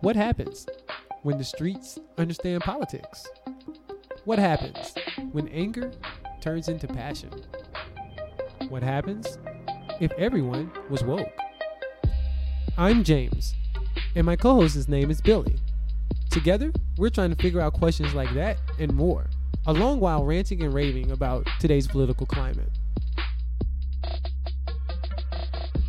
What happens when the streets understand politics? What happens when anger turns into passion? What happens if everyone was woke? I'm James, and my co-host's name is Billy. Together, we're trying to figure out questions like that and more, along while ranting and raving about today's political climate.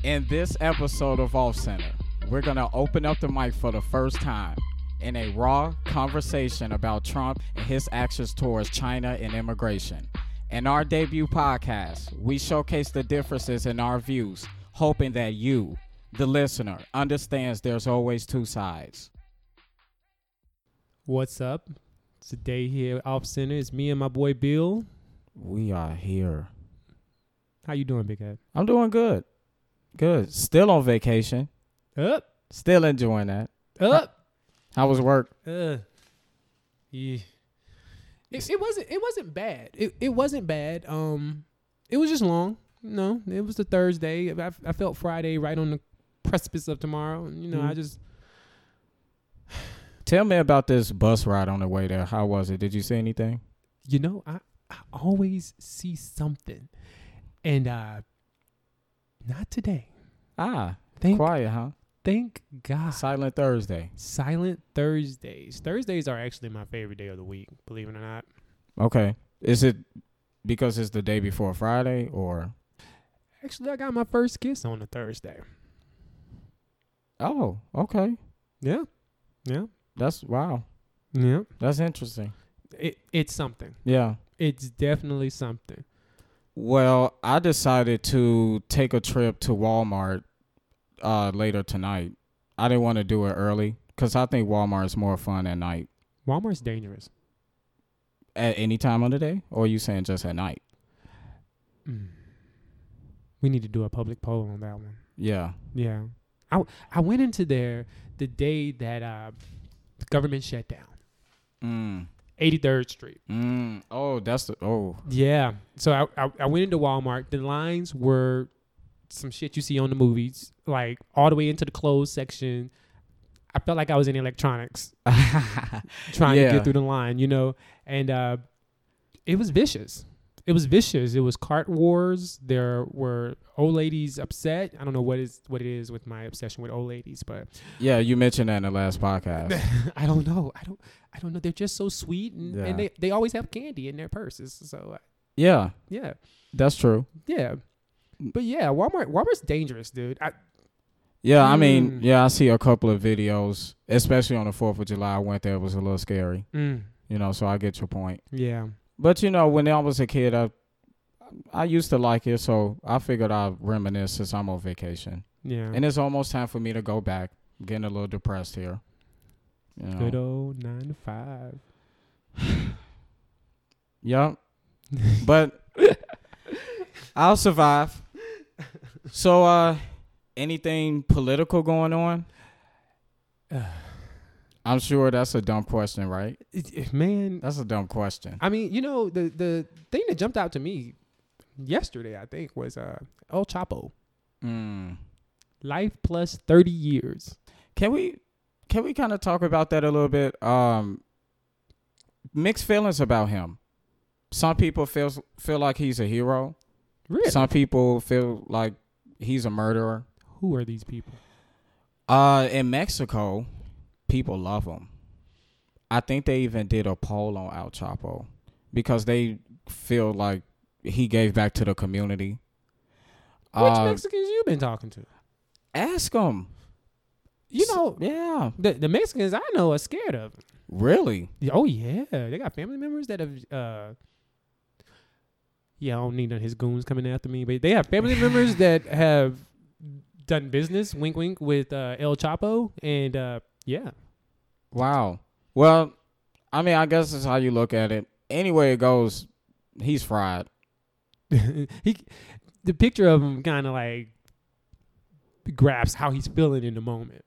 In this episode of Off Center, we're going to open up the mic for the first time in a raw conversation about Trump and his actions towards China and immigration. In our debut podcast, we showcase the differences in our views, hoping that you, the listener, understands there's always two sides. What's up? Today here at Off Center, it's me and my boy Bill. We are here. How you doing, Big Head? I'm doing good. Good. Still on vacation. Still enjoying that. How was work? It wasn't bad. It wasn't bad. It was just long. No, it was the Thursday. I felt Friday right on the precipice of tomorrow. And, you know, I just. Tell me about this bus ride on the way there. How was it? Did you see anything? You know, I always see something, and not today. Quiet, huh? Thank God. Silent Thursday. Silent Thursdays. Thursdays are actually my favorite day of the week, believe it or not. Okay. Is it because it's the day before Friday or? Actually, I got my first kiss on a Thursday. Oh, okay. Yeah. Yeah. That's, wow. Yeah. That's interesting. It's something. Yeah. It's definitely something. Well, I decided to take a trip to Walmart later tonight. I didn't want to do it early because I think Walmart is more fun at night. Walmart's dangerous. At any time of the day? Or are you saying just at night? We need to do a public poll on that one. Yeah. Yeah. I went into there the day that the government shut down. 83rd Street. Oh, that's the... Oh. Yeah. So I went into Walmart. The lines were... some shit you see on the movies, like all the way into the clothes section. I felt like I was in electronics trying to get through the line, you know, and it was vicious. It was vicious. It was cart wars. There were old ladies upset. I don't know what it is with my obsession with old ladies, but yeah, you mentioned that in the last podcast. I don't know. They're just so sweet and they always have candy in their purses. So yeah, that's true. Yeah. But yeah, Walmart's dangerous, dude. I see a couple of videos, especially on the 4th of July. I went there, it was a little scary, you know, so I get your point. Yeah. But, you know, when I was a kid, I used to like it, so I figured I'd reminisce since I'm on vacation. Yeah. And it's almost time for me to go back. I'm getting a little depressed here. You know? Good old 9 to 5. Yep. But... I'll survive. So, anything political going on? I'm sure that's a dumb question, right? Man. That's a dumb question. I mean, you know, the thing that jumped out to me yesterday, I think, was El Chapo. Life plus 30 years. Can we kind of talk about that a little bit? Mixed feelings about him. Some people feel like he's a hero. Really? Some people feel like he's a murderer. Who are these people? In Mexico, people love him. I think they even did a poll on El Chapo because they feel like he gave back to the community. Which Mexicans you been talking to? Ask them. You know, yeah, the Mexicans I know are scared of him. Really? Oh, yeah. They got family members that have... Yeah, I don't need none of his goons coming after me, but they have family members that have done business, wink, wink, with El Chapo, and yeah. Wow. Well, I mean, I guess that's how you look at it. Anyway, it goes, he's fried. The picture of him kind of like grasps how he's feeling in the moment.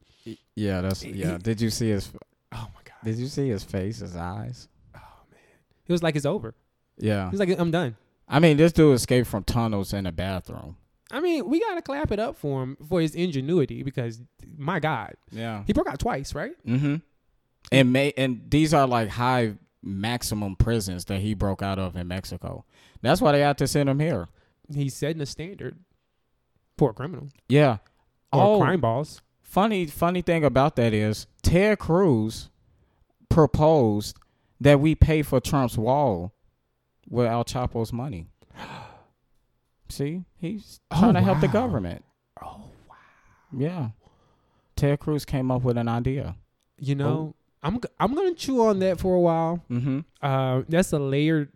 Yeah, that's yeah. Did you see his? Oh my God! Did you see his face, his eyes? Oh man, it was like it's over. Yeah, he's like I'm done. I mean, this dude escaped from tunnels in a bathroom. I mean, we got to clap it up for him for his ingenuity because, my God. Yeah. He broke out twice, right? Mm-hmm. And these are like high maximum prisons that he broke out of in Mexico. That's why they had to send him here. He's setting a standard for a criminal. Yeah. Or crime boss. Funny thing about that is Ted Cruz proposed that we pay for Trump's wall with El Chapo's money. See, he's trying to help the government. Oh, wow. Yeah. Ted Cruz came up with an idea. You know, I'm going to chew on that for a while. Mm-hmm. That's a layered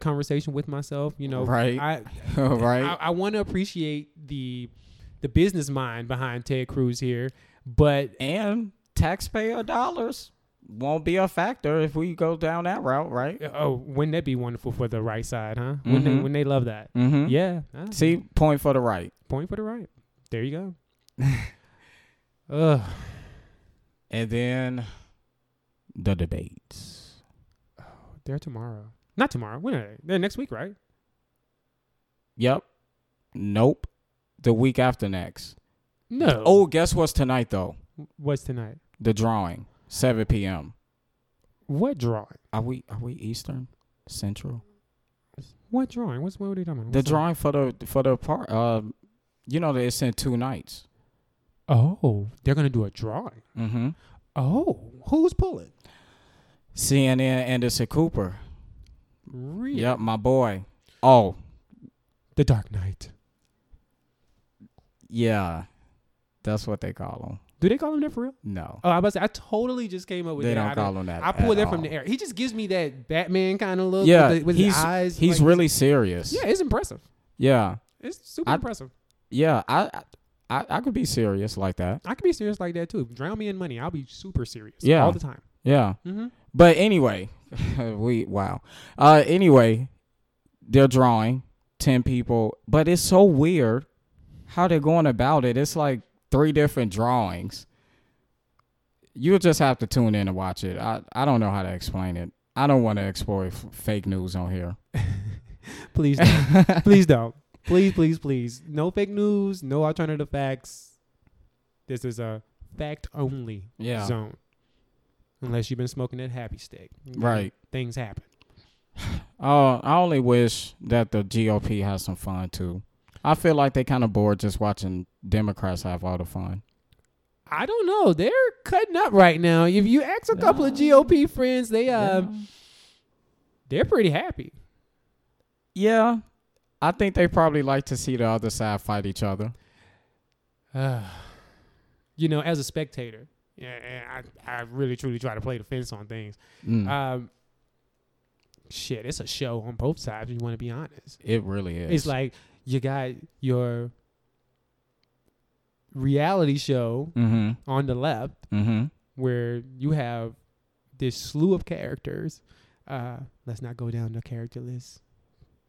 conversation with myself. You know, right. Right. I want to appreciate the business mind behind Ted Cruz here, and taxpayer dollars won't be a factor if we go down that route, right? Oh, wouldn't that be wonderful for the right side, huh? Mm-hmm. Wouldn't they love that? Mm-hmm. Yeah. See, point for the right. Point for the right. There you go. Ugh. And then the debates. Oh, they're tomorrow. Not tomorrow. When are they? They're next week, right? Yep. Nope. The week after next. No. Oh, guess what's tonight, though? What's tonight? The drawing. 7 p.m. What drawing? Are we Eastern? Central? What drawing? What are they talking about? The drawing for the part. You know that it's in 2 nights. Oh, they're going to do a drawing? Mm-hmm. Oh, who's pulling? CNN, Anderson Cooper. Really? Yep, my boy. Oh. The Dark Knight. Yeah, that's what they call him. Do they call him that for real? No. Oh, I was about to say, I totally just came up with that. They don't call him that. I pulled that from the air. He just gives me that Batman kind of look with his eyes. He's like, really serious. Yeah, it's impressive. Yeah. It's super impressive. Yeah, I could be serious like that. I could be serious like that, too. Drown me in money. I'll be super serious all the time. Yeah. Mm-hmm. But anyway, anyway, they're drawing 10 people, but it's so weird how they're going about it. It's like 3 different drawings. You'll just have to tune in and watch it. I don't know how to explain it. I don't want to exploit fake news on here. Please don't. Please don't. Please. No fake news. No alternative facts. This is a fact-only zone. Unless you've been smoking that happy stick. Right. Things happen. I only wish that the GOP has some fun, too. I feel like they kind of bored just watching Democrats have all the fun. I don't know. They're cutting up right now. If you ask a couple of GOP friends, they're pretty happy. Yeah. I think they probably like to see the other side fight each other. You know, as a spectator, and I really, truly try to play the fence on things. Mm. Shit, it's a show on both sides, if you want to be honest. It really is. It's like you got your reality show on the left where you have this slew of characters. Let's not go down the character list.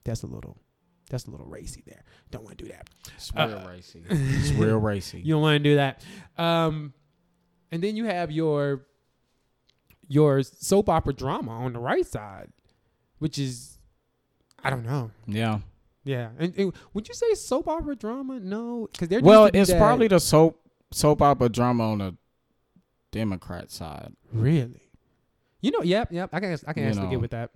That's a little racy there. Don't want to do that. It's real racy. It's real racy. You don't want to do that. And then you have your soap opera drama on the right side, which is, I don't know. Yeah. Yeah. And would you say soap opera drama? No. Cause there it's probably the soap opera drama on the Democrat side. Really? You know, yep. I can actually get with that.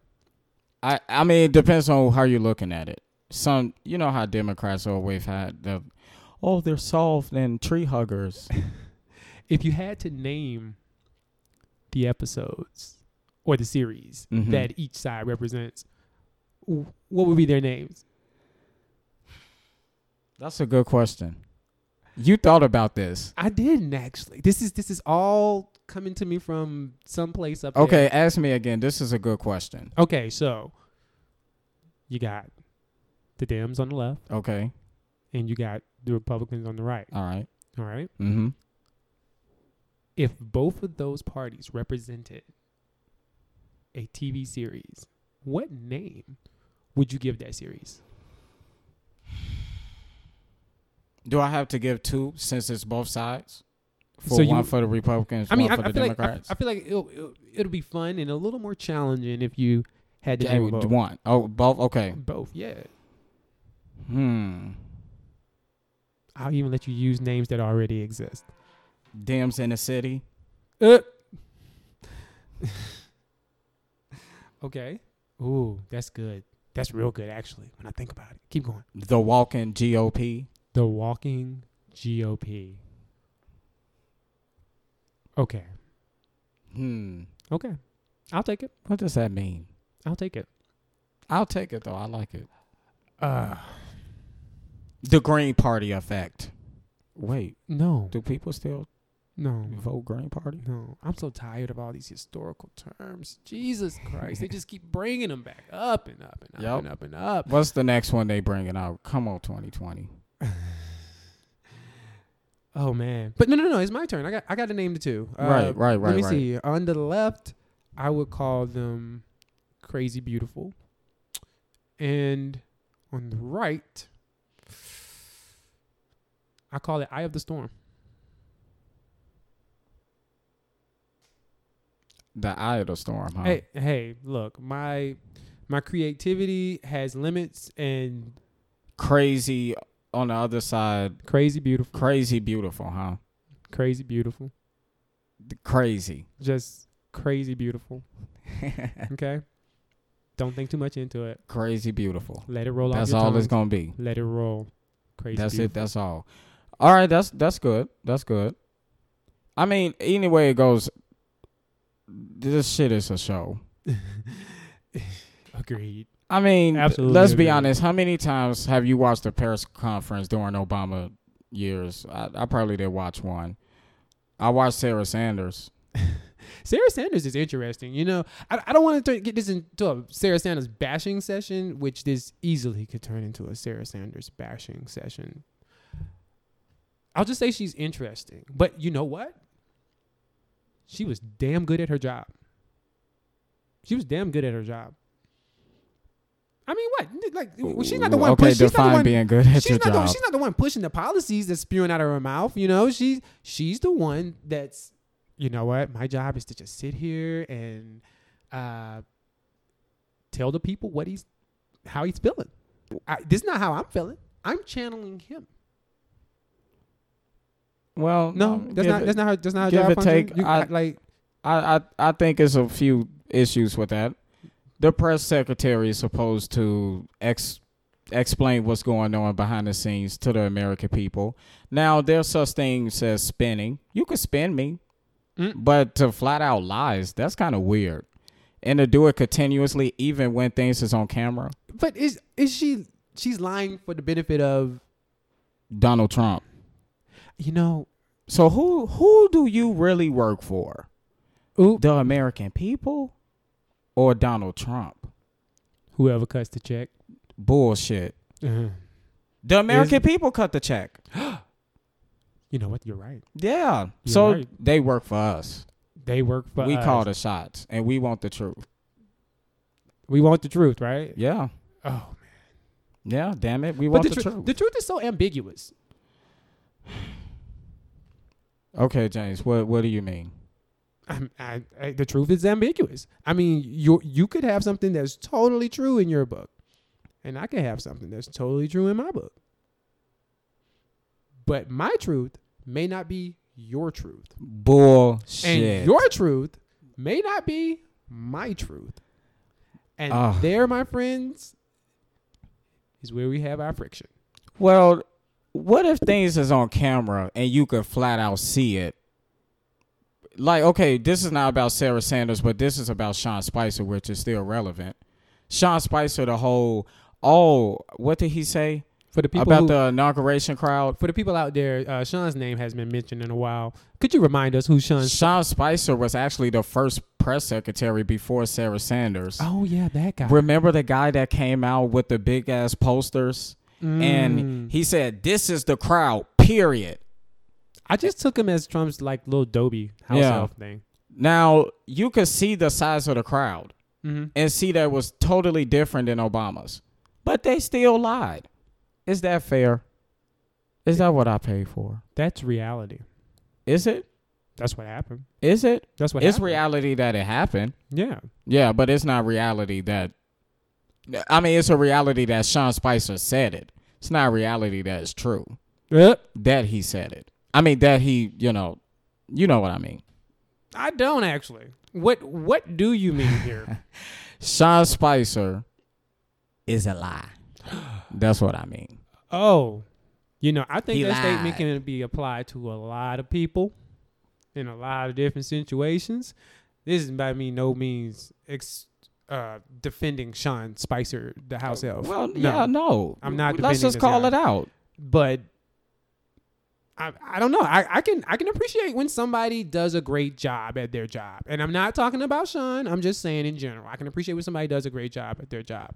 I mean, it depends on how you're looking at it. Some, you know how Democrats always had they're soft and tree huggers. If you had to name the episodes or the series that each side represents, what would be their names? That's a good question. You thought about this. I didn't actually. This is all coming to me from someplace up there. Okay, ask me again. This is a good question. Okay, so you got the Dems on the left. Okay. And you got the Republicans on the right. All right. Mm-hmm. If both of those parties represented a TV series, what name would you give that series? Do I have to give 2 since it's both sides? One for the Republicans, one for the Democrats? I feel like it'll be fun and a little more challenging if you had to do both. Both? Okay. Both, yeah. I'll even let you use names that already exist. Dams in the city. Okay. Ooh, that's good. That's real good, actually, when I think about it. Keep going. The walking GOP. The walking GOP. Okay. Okay. I'll take it. What does that mean? I'll take it. I'll take it, though. I like it. The Green Party effect. Wait. No. Do people still vote Green Party? No. I'm so tired of all these historical terms. Jesus Christ. They just keep bringing them back up and up and up and up and up. What's the next one they bringing out? Come on, 2020. Oh, man. But no. It's my turn. I got to name the two. Right. Let me see. On the left, I would call them Crazy Beautiful. And on the right, I call it Eye of the Storm. The Eye of the Storm, huh? Hey, look, my creativity has limits, and Crazy on the other side. Crazy beautiful, huh? Crazy beautiful. Just crazy beautiful. Okay? Don't think too much into it. Crazy beautiful. Let it roll off your tongue. That's all it's going to be. Let it roll. Crazy beautiful. That's it. That's all. All right. That's good. That's good. I mean, any way it goes, this shit is a show. Agreed. I mean, absolutely, let's be honest. How many times have you watched the Paris conference during Obama years? I probably did watch one. I watched Sarah Sanders. Sarah Sanders is interesting. You know, I don't want to get this into a Sarah Sanders bashing session, which this easily could turn into a Sarah Sanders bashing session. I'll just say she's interesting. But you know what? She was damn good at her job. I mean, what? Like, she's not the one. Okay, pushing. Define being good at your job. She's not the one pushing the policies that's spewing out of her mouth. You know, she's the one that's, you know what? My job is to just sit here and tell the people how he's feeling. This is not how I'm feeling. I'm channeling him. Well, no, that's not her job. Give or take, I think it's a few issues with that. The press secretary is supposed to explain what's going on behind the scenes to the American people. Now, there's such things as spinning. You could spin me. But to flat out lies, that's kind of weird. And to do it continuously, even when things is on camera. But is she's lying for the benefit of Donald Trump? You know, so who do you really work for? The American people or Donald Trump? Whoever cuts the check. Bullshit. Mm-hmm. The American people cut the check. You know what? You're right. Yeah. You're so right. They work for us. We call the shots, and we want the truth. Right? Yeah. Oh, man. Yeah, damn it. We want the truth. The truth is so ambiguous. Okay, James, what do you mean? The truth is ambiguous. I mean, you could have something that's totally true in your book, and I could have something that's totally true in my book. But my truth may not be your truth. Bullshit. And your truth may not be my truth. And there, my friends, is where we have our friction. Well, what if things is on camera and you could flat out see it? Like, okay, this is not about Sarah Sanders, but this is about Sean Spicer, which is still relevant. Sean Spicer, what did he say? For the people about the inauguration crowd. For the people out there, Sean's name has been mentioned in a while. Could you remind us who Sean Spicer was? Actually, the first press secretary before Sarah Sanders. Oh yeah, that guy. Remember the guy that came out with the big ass posters, and he said, "This is the crowd." Period. I just took him as Trump's like little Dobie house elf thing. Now you could see the size of the crowd, and see that it was totally different than Obama's, but they still lied. Is that fair? Is that what I paid for? That's reality. Is it? That's what happened. Is it? That's what happened. It's reality that it happened. Yeah. Yeah, but it's not reality that... I mean, it's a reality that Sean Spicer said it. It's not reality that is true. that he said it. I mean, that he, you know what I mean. I don't actually. What do you mean here? Sean Spicer is a lie. That's what I mean. Oh, I think that statement can be applied to a lot of people in a lot of different situations. This is by no means defending Sean Spicer, the house elf. Well, no. I'm not defending. Let's just call it out. But I don't know. I can appreciate when somebody does a great job at their job. And I'm not talking about Sean. I'm just saying in general. I can appreciate when somebody does a great job at their job.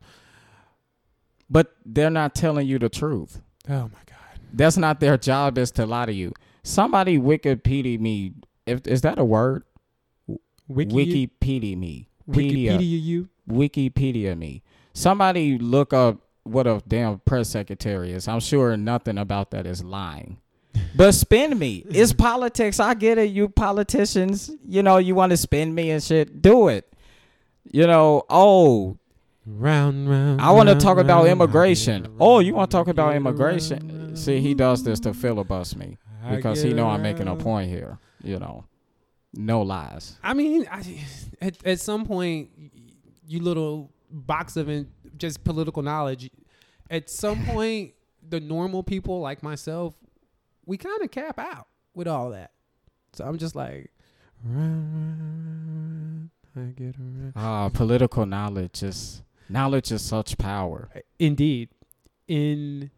But they're not telling you the truth. Oh, my God. That's not their job, is to lie to you. Somebody Wikipedia me. Is that a word? Wikipedia me. Wikipedia you? Wikipedia me. Somebody look up what a damn press secretary is. I'm sure nothing about that is lying. But spin me. It's politics. I get it. You politicians, you want to spin me and shit. Do it. Round. I want to talk about immigration. You want to talk about immigration? Round. See, he does this to filibust me because he know I'm making a point here. No lies. I mean, at some point, you little box of just political knowledge. At some point, the normal people like myself, we kind of cap out with all that. So I'm just like, I get around. Political knowledge is such power. Indeed. So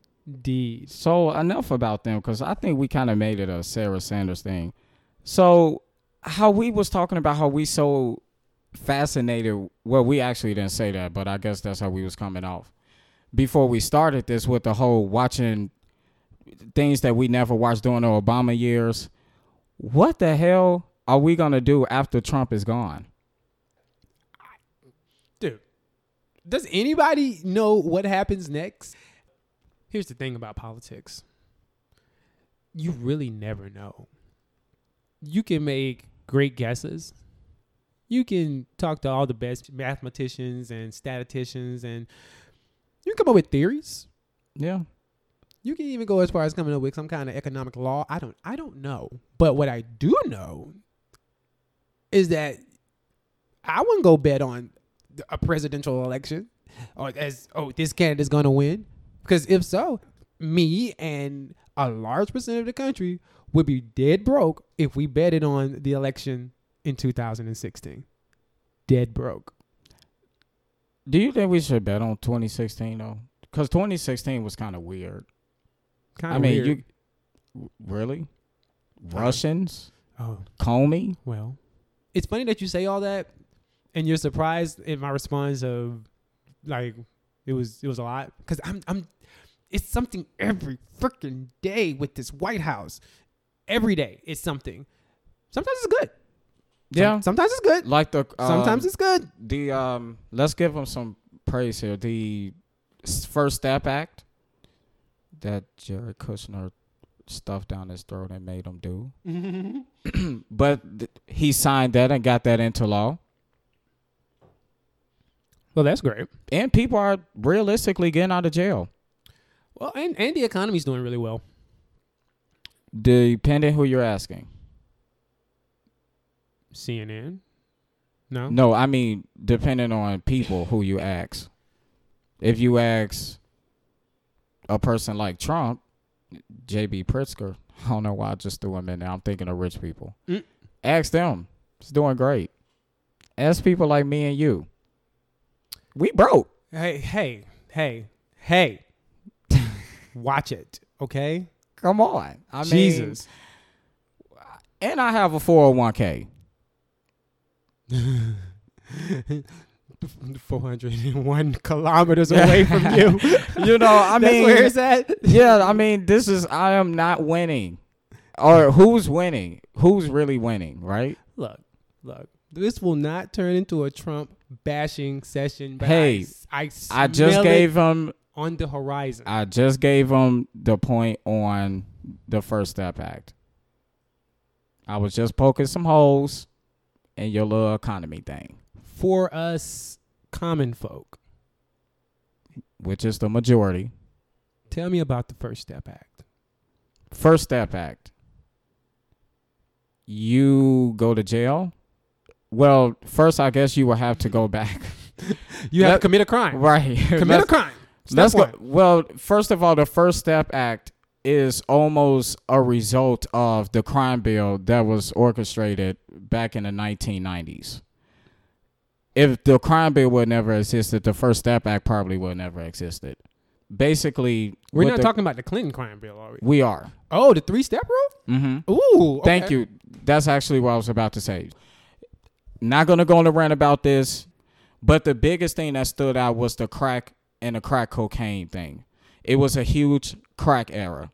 enough about them, because I think we kind of made it a Sarah Sanders thing. So how we was talking about how we so fascinated. Well, we actually didn't say that, but I guess that's how we was coming off before we started this with the whole watching things that we never watched during the Obama years. What the hell are we going to do after Trump is gone? Dude, does anybody know what happens next? Here's the thing about politics. You really never know. You can make great guesses. You can talk to all the best mathematicians and statisticians, and you can come up with theories. Yeah. You can even go as far as coming up with some kind of economic law. I don't know. But what I do know is that I wouldn't go bet on a presidential election or this candidate's going to win. Because if so, me and a large percent of the country would be dead broke if we betted on the election in 2016. Dead broke. Do you think we should bet on 2016, though? Because 2016 was kind of weird. Weird. You really? Russians? Oh. Comey? Well, it's funny that you say all that and you're surprised at my response of like it was a lot, cuz I'm it's something every freaking day with this White House. Every day it's something. Sometimes it's good. Yeah. Sometimes it's good. Like the sometimes it's good. The let's give them some praise here. The First Step Act that Jared Kushner stuffed down his throat and made him do. Mm-hmm. But he signed that and got that into law. Well, that's great. And people are realistically getting out of jail. Well, and the economy's doing really well. Depending who you're asking. CNN? No, I mean, depending on people who you ask. If you ask a person like Trump, J.B. Pritzker, I don't know why I just threw him in there. I'm thinking of rich people. Ask them. It's doing great. Ask people like me and you. We broke. Hey. Watch it, okay? Come on. I mean, Jesus. And I have a 401k. 401 kilometers away from you. I mean, that's where it's at. Yeah, I mean, I am not winning. Or who's winning? Who's really winning, right? Look, this will not turn into a Trump bashing session. But hey, I just gave him on the horizon. I just gave him the point on the First Step Act. I was just poking some holes in your little economy thing. For us common folk, which is the majority. Tell me about the First Step Act. First Step Act. You go to jail. Well, first, I guess you will have to go back. You have to commit a crime. Right. Commit a crime. That's what. Well, first of all, the First Step Act is almost a result of the crime bill that was orchestrated back in the 1990s. If the crime bill would never existed, the First Step Act probably would never existed. Basically, we're not talking about the Clinton crime bill, are we? We are. Oh, the three-step rule? Mm-hmm. Ooh. Okay. Thank you. That's actually what I was about to say. Not going to go on a rant about this, but the biggest thing that stood out was the crack and the crack cocaine thing. It was a huge crack era.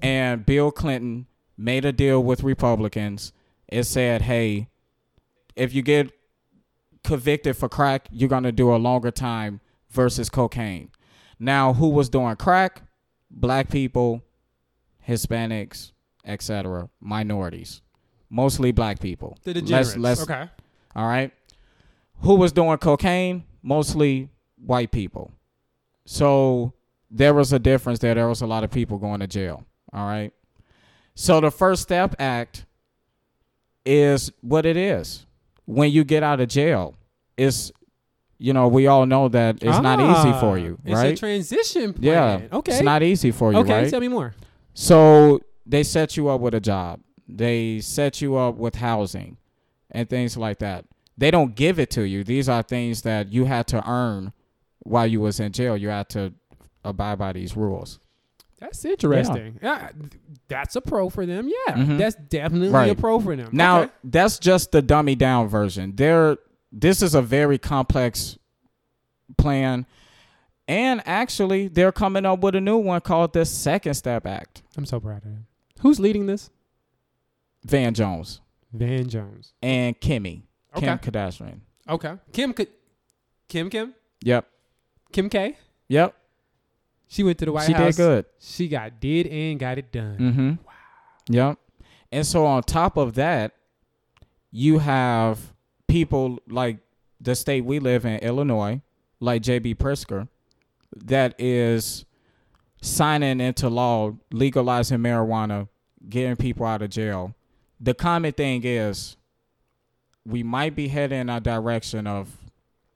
And Bill Clinton made a deal with Republicans. It said, hey, if you get convicted for crack, you're going to do a longer time versus cocaine. Now, who was doing crack? Black people, Hispanics, etc., minorities. Mostly black people. The degenerates. Okay. All right. Who was doing cocaine? Mostly white people. So there was a difference there. There was a lot of people going to jail. All right. So the First Step Act is what it is. When you get out of jail, it's, you know, we all know that it's not easy for you, right? It's a transition plan. Yeah. Okay. It's not easy for you, right? Okay, tell me more. So they set you up with a job. They set you up with housing and things like that. They don't give it to you. These are things that you had to earn while you was in jail. You had to abide by these rules. That's interesting. Yeah. That's a pro for them. Yeah, that's definitely a pro for them. Now, that's just the dummy down version. This is a very complex plan. And actually, they're coming up with a new one called the Second Step Act. I'm so proud of him. Who's leading this? Van Jones. And Kimmy. Okay. Kim Kardashian. Okay. Kim? Yep. Kim K? Yep. She went to the White House. She did good. She got it done. Mm-hmm. Wow. Yep. And so on top of that, you have people like the state we live in, Illinois, like J.B. Pritzker, that is signing into law, legalizing marijuana, getting people out of jail. The common thing is we might be heading in a direction of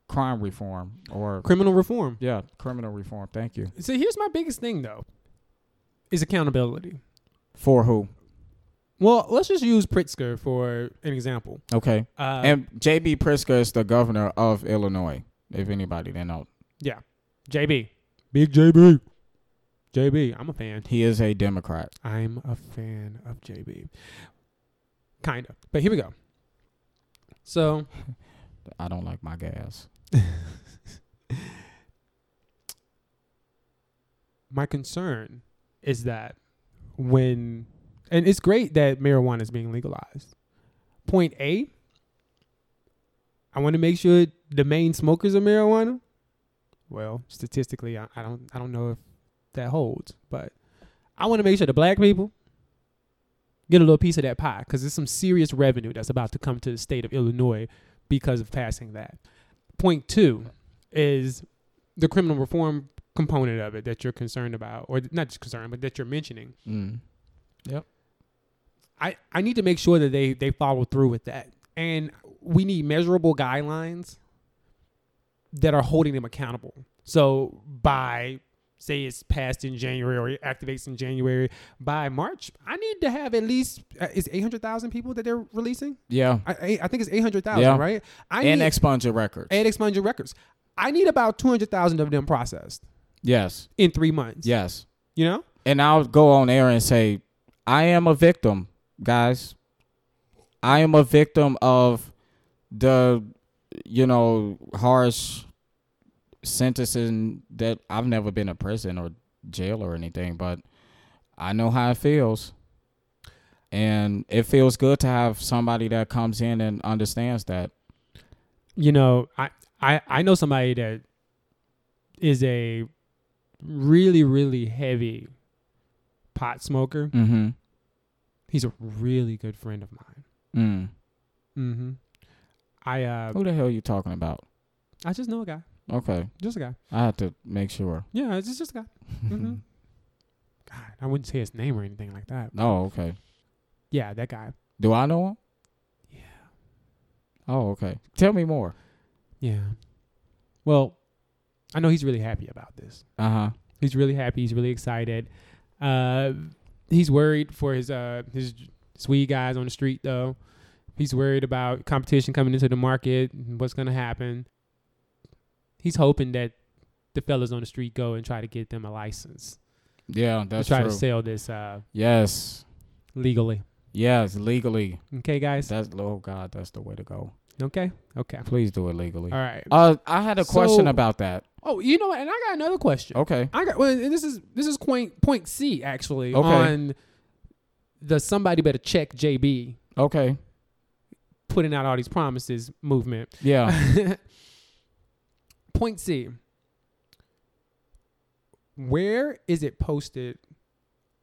crime reform or criminal reform. Yeah, criminal reform. Thank you. So here's my biggest thing, though, is accountability. For who? Well, let's just use Pritzker for an example. Okay. And J.B. Pritzker is the governor of Illinois, if anybody didn't know. Yeah. J.B. Big J.B. J.B., I'm a fan. He is a Democrat. I'm a fan of J.B., kind of. But here we go. So I don't like my gas. My concern is that and it's great that marijuana is being legalized. Point A, I want to make sure the main smokers of marijuana. Well, statistically, I don't know if that holds, but I want to make sure the black people get a little piece of that pie, because there's some serious revenue that's about to come to the state of Illinois because of passing that. Point two is the criminal reform component of it that you're concerned about, or not just concerned, but that you're mentioning. Mm. Yep. I need to make sure that they follow through with that. And we need measurable guidelines that are holding them accountable. So by... say it's passed in January or it activates in January. By March, I need to have at least is 800,000 people that they're releasing. Yeah, I think it's 800,000, right? Expunge your records. And expunge your records. I need about 200,000 of them processed. Yes. In 3 months. Yes. You know. And I'll go on air and say, I am a victim, guys. I am a victim of the, harsh sentencing that I've never been in prison or jail or anything, but I know how it feels. And it feels good to have somebody that comes in and understands that. I know somebody that is a really, really heavy pot smoker. Mm-hmm. He's a really good friend of mine. Mm. Mm-hmm. Who the hell are you talking about? I just know a guy. Okay. Just a guy. I have to make sure. Yeah, it's just a guy. Mm-hmm. I wouldn't say his name or anything like that. Oh, okay. Yeah, that guy. Do I know him? Yeah. Oh, okay. Tell me more. Yeah. Well, I know he's really happy about this. Uh-huh. He's really happy. He's really excited. He's worried for his Swede guys on the street, though. He's worried about competition coming into the market and what's going to happen. He's hoping that the fellas on the street go and try to get them a license. Yeah, that's true. To try to sell this. Yes. Legally. Yes, legally. Okay, guys. That's, oh, God, that's the way to go. Okay. Okay. Please do it legally. All right. I had a question about that. Oh, you know what? And I got another question. Okay. This is point C, actually. Okay. On the somebody better check JB. Okay. Putting out all these promises movement. Yeah. Point C. Where is it posted?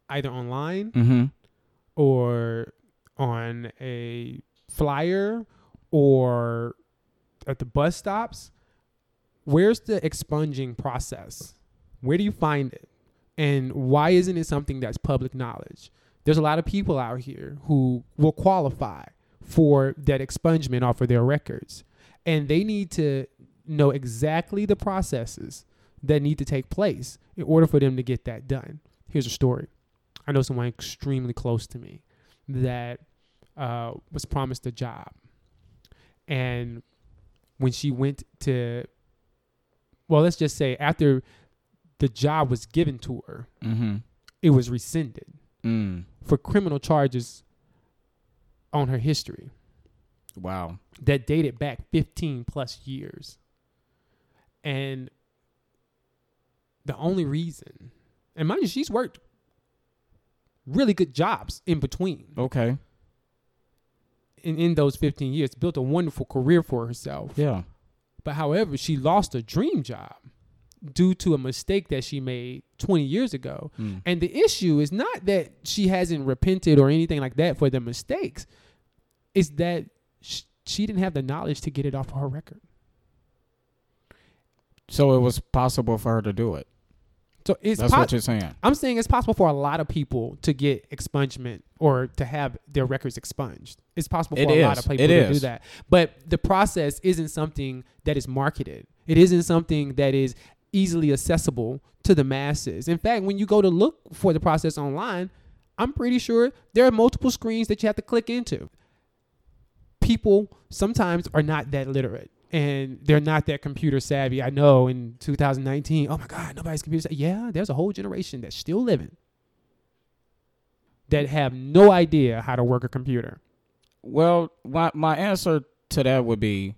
Either online mm-hmm. or on a flyer or at the bus stops. Where's the expunging process? Where do you find it? And why isn't it something that's public knowledge? There's a lot of people out here who will qualify for that expungement off of their records. And they need to know exactly the processes that need to take place in order for them to get that done. Here's a story. I know someone extremely close to me that was promised a job. And when she went to, well, let's just say after the job was given to her, mm-hmm. it was rescinded for criminal charges on her history. Wow. That dated back 15 plus years. And the only reason, and mind you, she's worked really good jobs in between. Okay. In those 15 years, built a wonderful career for herself. Yeah. But however, she lost a dream job due to a mistake that she made 20 years ago. Mm. And the issue is not that she hasn't repented or anything like that for the mistakes. It's that she didn't have the knowledge to get it off of her record. So it was possible for her to do it. So that's what you're saying. I'm saying it's possible for a lot of people to get expungement or to have their records expunged. It's possible for a lot of people to do that. But the process isn't something that is marketed. It isn't something that is easily accessible to the masses. In fact, when you go to look for the process online, I'm pretty sure there are multiple screens that you have to click into. People sometimes are not that literate. And they're not that computer savvy. I know in 2019, oh my God, nobody's computer savvy. Yeah, there's a whole generation that's still living that have no idea how to work a computer. Well, my answer to that would be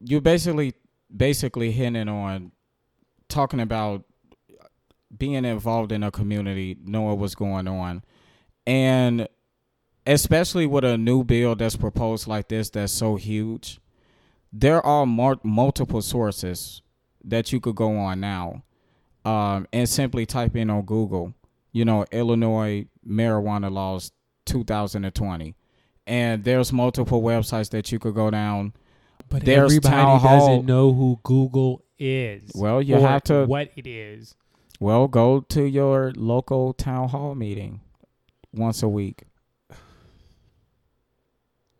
you're basically hinting on talking about being involved in a community, knowing what's going on. And especially with a new bill that's proposed like this that's so huge. There are multiple sources that you could go on now and simply type in on Google, Illinois marijuana laws 2020. And there's multiple websites that you could go down. But there's everybody doesn't know who Google is. Well, you have to. What it is. Well, go to your local town hall meeting once a week.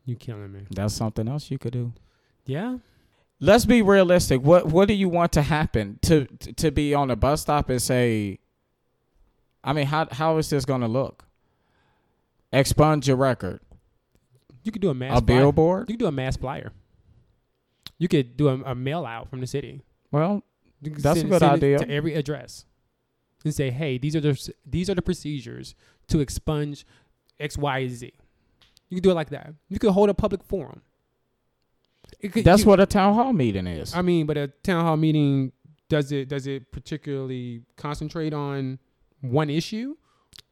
You killing me. That's something else you could do. Yeah. Let's be realistic. What do you want to happen to be on a bus stop and say, I mean, how is this going to look? Expunge your record. You could do a billboard. You could do a mass flyer. You could do a mail out from the city. Well, that's a good idea. To every address and say, hey, these are the procedures to expunge X, Y, Z. You could do it like that. You could hold a public forum. That's what a town hall meeting is. I mean, but a town hall meeting, does it particularly concentrate on one issue?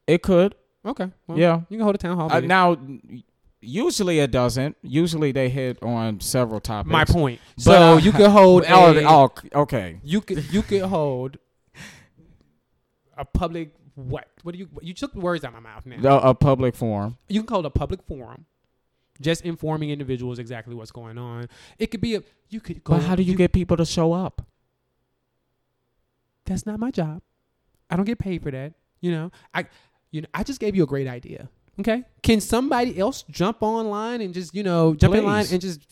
It could. Okay. Well, yeah. You can hold a town hall meeting. Now, usually it doesn't. Usually they hit on several topics. My point. So you could hold okay. You could hold a public what? What do you took the words out of my mouth now. A public forum. You can hold a public forum. Just informing individuals exactly what's going on. It could be you could go. But how do you get people to show up? That's not my job. I don't get paid for that. I just gave you a great idea. Okay. Can somebody else jump in line and just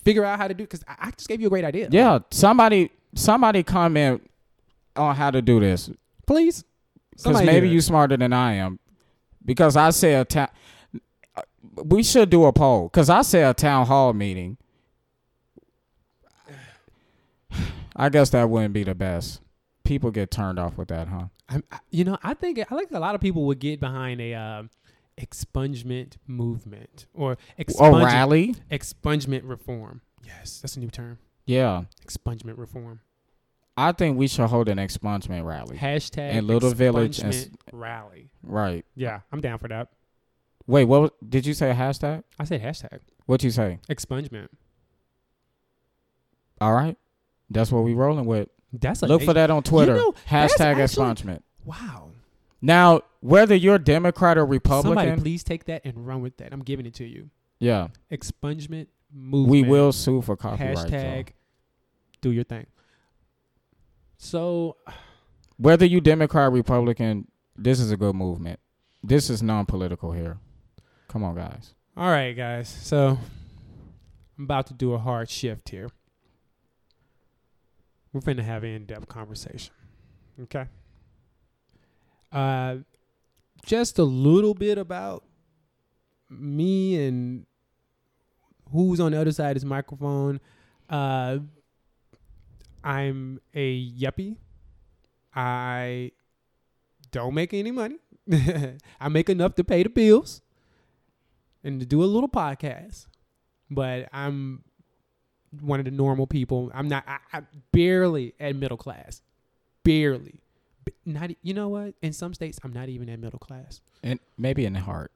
figure out how to do? Because I just gave you a great idea. Yeah. Somebody comment on how to do this, please. Because maybe you're smarter than I am. Because I say we should do a poll. Because I say a town hall meeting. I guess that wouldn't be the best. People get turned off with that, huh? I think a lot of people would get behind a expungement movement or a rally. Expungement reform. Yes, that's a new term. Yeah. Expungement reform. I think we should hold an expungement rally. Hashtag in Little Village rally. Right. Yeah, I'm down for that. Wait, did you say a hashtag? I said hashtag. What'd you say? Expungement. All right. That's what we rolling with. Look for that on Twitter. Hashtag expungement. Wow. Now, whether you're Democrat or Republican. Somebody please take that and run with that. I'm giving it to you. Yeah. Expungement movement. We will sue for copyright. Hashtag do your thing. So, whether you Democrat, Republican, this is a good movement. This is non-political here. Come on, guys. All right, guys. So, I'm about to do a hard shift here. We're finna have an in-depth conversation. Okay? Just a little bit about me and who's on the other side of this microphone. I'm a yuppie. I don't make any money. I make enough to pay the bills and to do a little podcast. But I'm one of the normal people. I'm not. I'm barely at middle class. Barely. Not. You know what? In some states, I'm not even at middle class. And maybe in the heart.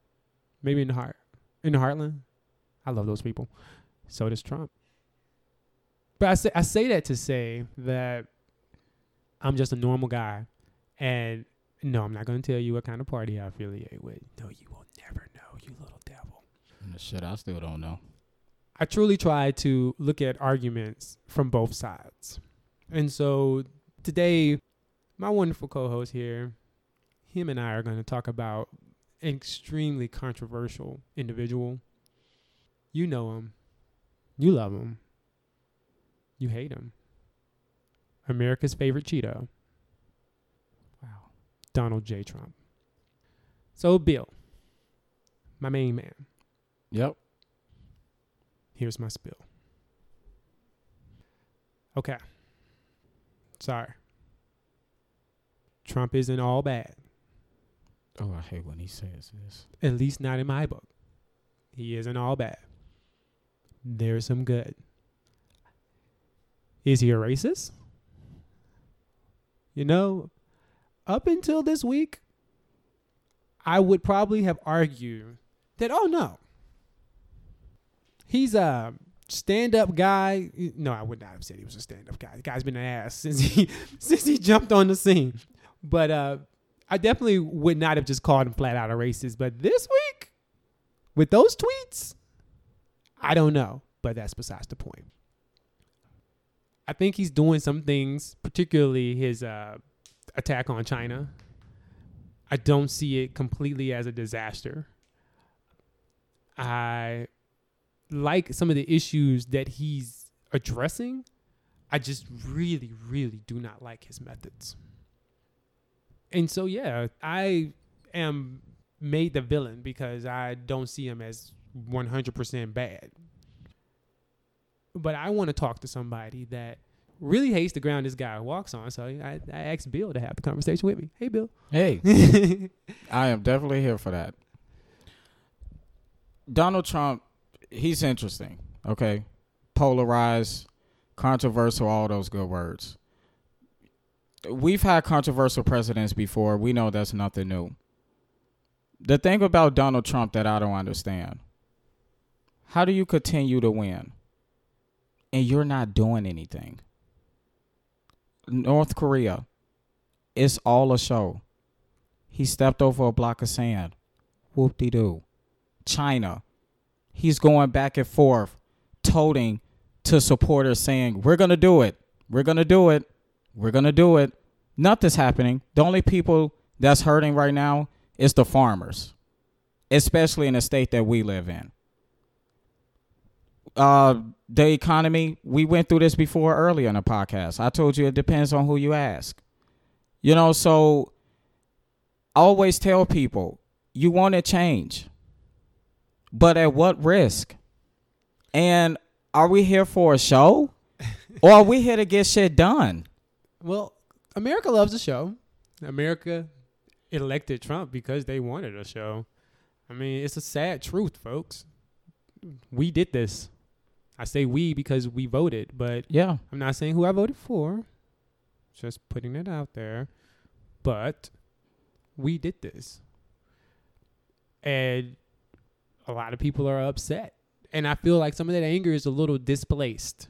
Maybe in the heart. In the heartland. I love those people. So does Trump. But I say that to say that I'm just a normal guy. And no, I'm not going to tell you what kind of party I affiliate with. No, you will never know, you little devil. Shit, I still don't know. I truly try to look at arguments from both sides. And so today, my wonderful co-host here, him and I are going to talk about an extremely controversial individual. You know him. You love him. You hate him. America's favorite Cheeto. Wow. Donald J. Trump. So, Bill, my main man. Yep. Here's my spill. Okay. Sorry. Trump isn't all bad. Oh, I hate when he says this. At least not in my book. He isn't all bad. There's some good. Is he a racist? You know, up until this week, I would probably have argued that, oh, no. He's a stand-up guy. No, I would not have said he was a stand-up guy. The guy's been an ass since he jumped on the scene. But I definitely would not have just called him flat out a racist. But this week, with those tweets, I don't know. But that's besides the point. I think he's doing some things, particularly his attack on China. I don't see it completely as a disaster. I like some of the issues that he's addressing. I just really, really do not like his methods. And so, yeah, I am made the villain because I don't see him as 100% bad. But I want to talk to somebody that really hates the ground this guy walks on. So I asked Bill to have the conversation with me. Hey, Bill. Hey. I am definitely here for that. Donald Trump, he's interesting. Okay. Polarized, controversial, all those good words. We've had controversial presidents before. We know that's nothing new. The thing about Donald Trump that I don't understand, how do you continue to win? And you're not doing anything. North Korea. It's all a show. He stepped over a block of sand. Whoop-de-doo. China. He's going back and forth, toting to supporters saying, we're going to do it. We're going to do it. We're going to do it. Nothing's happening. The only people that's hurting right now is the farmers, especially in the state that we live in. The economy, we went through this before earlier in the podcast. I told you it depends on who you ask. You know, so I always tell people, you want to change, but at what risk? And are we here for a show? Or are we here to get shit done? Well, America loves a show. America elected Trump because they wanted a show. I mean, it's a sad truth, folks. We did this. I say we because we voted, but yeah, I'm not saying who I voted for. Just putting it out there. But we did this. And a lot of people are upset. And I feel like some of that anger is a little displaced.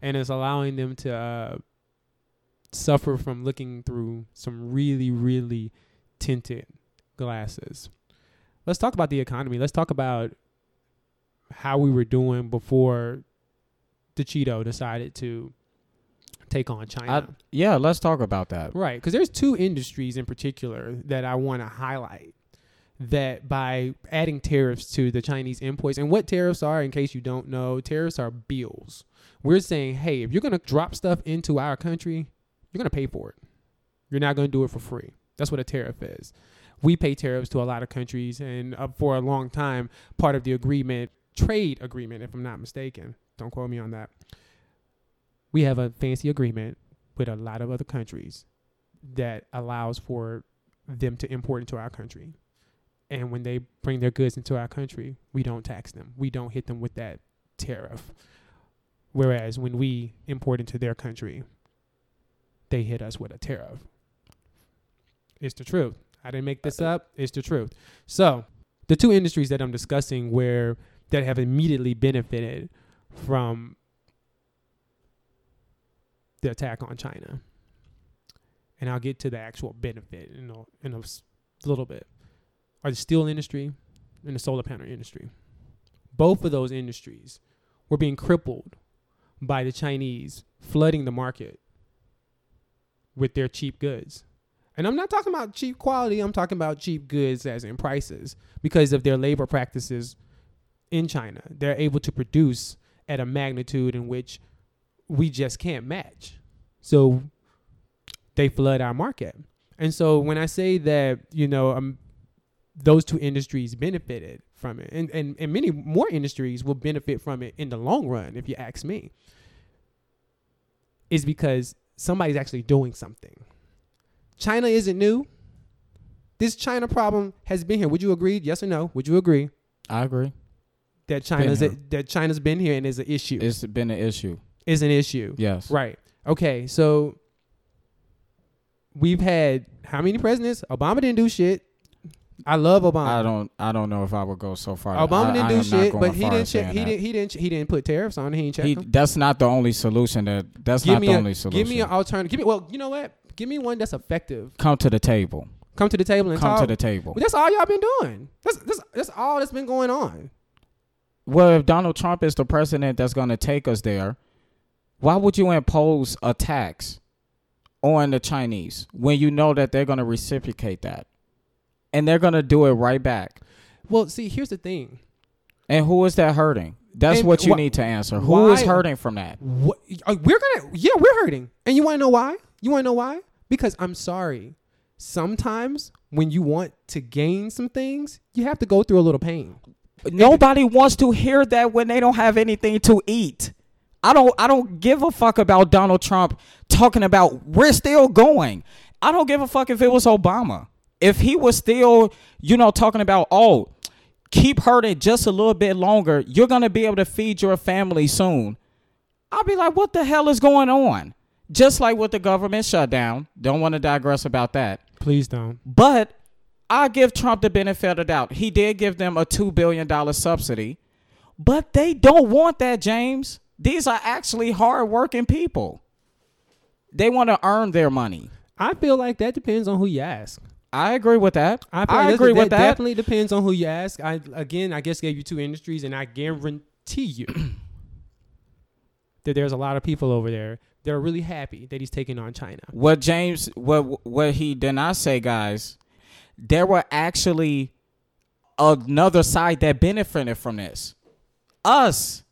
And it's allowing them to suffer from looking through some really, really tinted glasses. Let's talk about the economy. Let's talk about how we were doing before the Cheeto decided to take on China. Yeah, let's talk about that. Right, because there's two industries in particular that I want to highlight that by adding tariffs to the Chinese imports, and what tariffs are, in case you don't know, tariffs are bills. We're saying, hey, if you're going to drop stuff into our country, you're going to pay for it. You're not going to do it for free. That's what a tariff is. We pay tariffs to a lot of countries, and for a long time, part of the agreement, trade agreement, if I'm not mistaken, don't quote me on that, we have a fancy agreement with a lot of other countries that allows for them to import into our country. And when they bring their goods into our country, we don't tax them. We don't hit them with that tariff. Whereas when we import into their country, they hit us with a tariff. It's the truth. I didn't make this up. It's the truth. So the two industries that I'm discussing where that have immediately benefited from the attack on China. And I'll get to the actual benefit in a little bit. Are the steel industry and the solar panel industry. Both of those industries were being crippled by the Chinese flooding the market with their cheap goods. And I'm not talking about cheap quality. I'm talking about cheap goods as in prices because of their labor practices in China. They're able to produce at a magnitude in which we just can't match. So they flood our market. And so when I say that, you know, those two industries benefited from it. And many more industries will benefit from it in the long run, if you ask me. It's because somebody's actually doing something. China isn't new. This China problem has been here. Would you agree? Yes or no? Would you agree? I agree. That China's been here and is an issue. It's been an issue. Is an issue. Yes. Right. Okay, so we've had how many presidents? Obama didn't do shit. I love Obama. I don't know if I would go so far. Obama didn't do shit, but he didn't put tariffs on. He didn't check them. That's not the only solution. Give me an alternative. Well, you know what? Give me one that's effective. Come to the table and talk. Come to the table. Well, that's all y'all been doing. That's all that's been going on. Well, if Donald Trump is the president that's going to take us there, why would you impose a tax on the Chinese when you know that they're going to reciprocate that? And they're going to do it right back. Well, see, here's the thing. And who is that hurting? That's what you need to answer. Who is hurting from that? We're hurting. And you want to know why? Because I'm sorry. Sometimes when you want to gain some things, you have to go through a little pain. Nobody wants to hear that when they don't have anything to eat. I don't give a fuck about Donald Trump talking about we're still going. I don't give a fuck if it was Obama. If he was still, talking about, keep hurting just a little bit longer. You're going to be able to feed your family soon. I'll be like, what the hell is going on? Just like with the government shutdown. Don't want to digress about that. Please don't. But I give Trump the benefit of the doubt. He did give them a $2 billion subsidy. But they don't want that, James. These are actually hardworking people. They want to earn their money. I feel like that depends on who you ask. I agree with that. I agree with that. Definitely depends on who you ask. I gave you two industries, and I guarantee you that there's a lot of people over there that are really happy that he's taking on China. What he did not say, guys, there were actually another side that benefited from this. Us.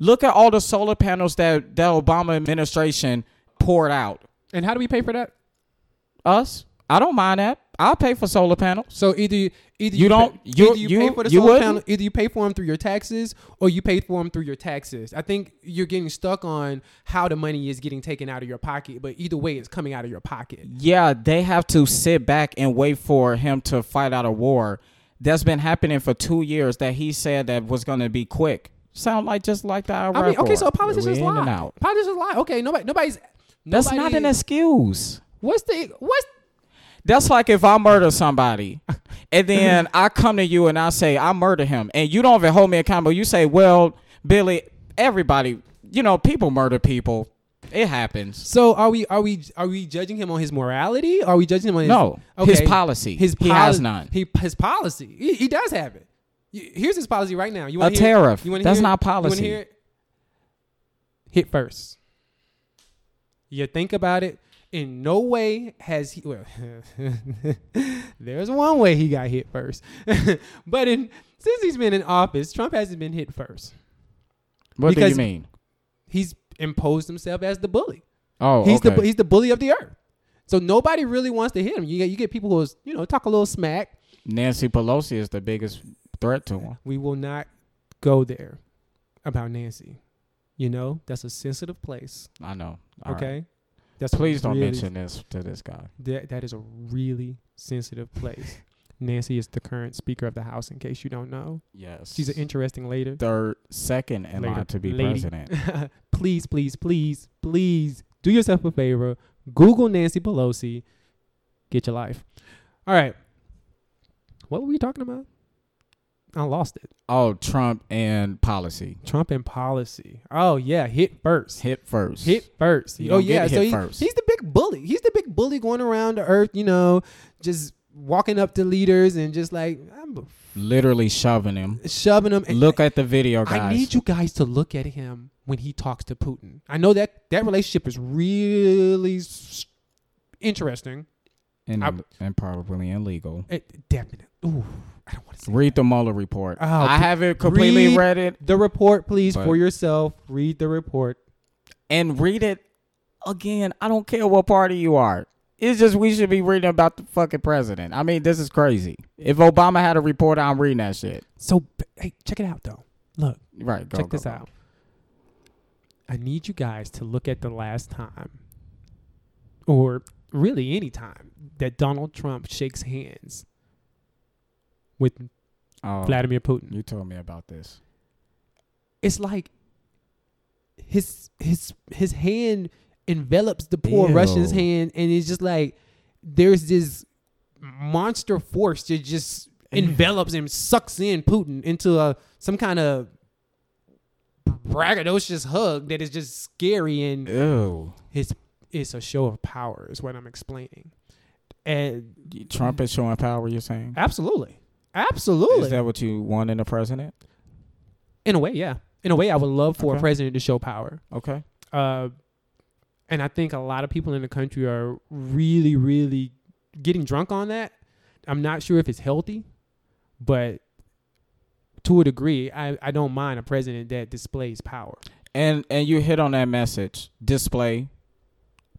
Look at all the solar panels that Obama administration poured out. And how do we pay for that? Us. I don't mind that. I'll pay for solar panels. So either you pay for them through your taxes or you pay for them through your taxes. I think you're getting stuck on how the money is getting taken out of your pocket, but either way it's coming out of your pocket. Yeah, they have to sit back and wait for him to fight out a war that's been happening for 2 years that he said that was going to be quick. Sound like just like the Iraq war. So politicians lie. Politicians lie. Okay, that's not an excuse. That's like if I murder somebody and then I come to you and I say, I murder him. And you don't even hold me accountable. You say, well, Billy, everybody, people murder people. It happens. So are we judging him on his morality? Are we judging him on his policy? He has none. His policy. He does have it. Here's his policy right now. You want to hear it? A tariff. That's not policy. You hear it? Hit first. You think about it. In no way has he... Well, there's one way he got hit first. But since he's been in office, Trump hasn't been hit first. What do you mean? He's imposed himself as the bully. Oh, he's the bully of the earth. So nobody really wants to hit him. You get people who talk a little smack. Nancy Pelosi is the biggest... threat to him. We will not go there about Nancy. That's a sensitive place. I know. All okay. Right. Please don't mention this to this guy. That is a really sensitive place. Nancy is the current Speaker of the House, in case you don't know. Yes. She's an interesting lady. Third, second in line to be president. Please, please, please, please do yourself a favor. Google Nancy Pelosi. Get your life. All right. What were we talking about? I lost it. Oh, Trump and policy. Trump and policy. Oh, yeah. Hit first. Hit first. You first. He's the big bully. He's the big bully going around the earth, just walking up to leaders and just like... literally shoving him. Look at the video, guys. I need you guys to look at him when he talks to Putin. I know that relationship is really interesting. And probably illegal. Definitely. Ooh. I don't want to say read that. The Mueller report. Oh, I haven't completely read it. The report, please, for yourself. Read the report. And read it again. I don't care what party you are. It's just we should be reading about the fucking president. I mean, this is crazy. If Obama had a report, I'm reading that shit. So, hey, check it out, though. Look. Right. Check this out. I need you guys to look at the last time, or really any time, that Donald Trump shakes hands with Vladimir Putin. You told me about this. It's like his hand envelops the poor Russian's hand, and it's just like there's this monster force that just envelops and sucks in Putin into some kind of braggadocious hug that is just scary. And it's a show of power is what I'm explaining. And Trump is showing power, you're saying? Absolutely. Absolutely. Is that what you want in a president? In a way, yeah. In a way, I would love for a president to show power. Okay. And I think a lot of people in the country are really, really getting drunk on that. I'm not sure if it's healthy, but to a degree, I don't mind a president that displays power. And you hit on that message, display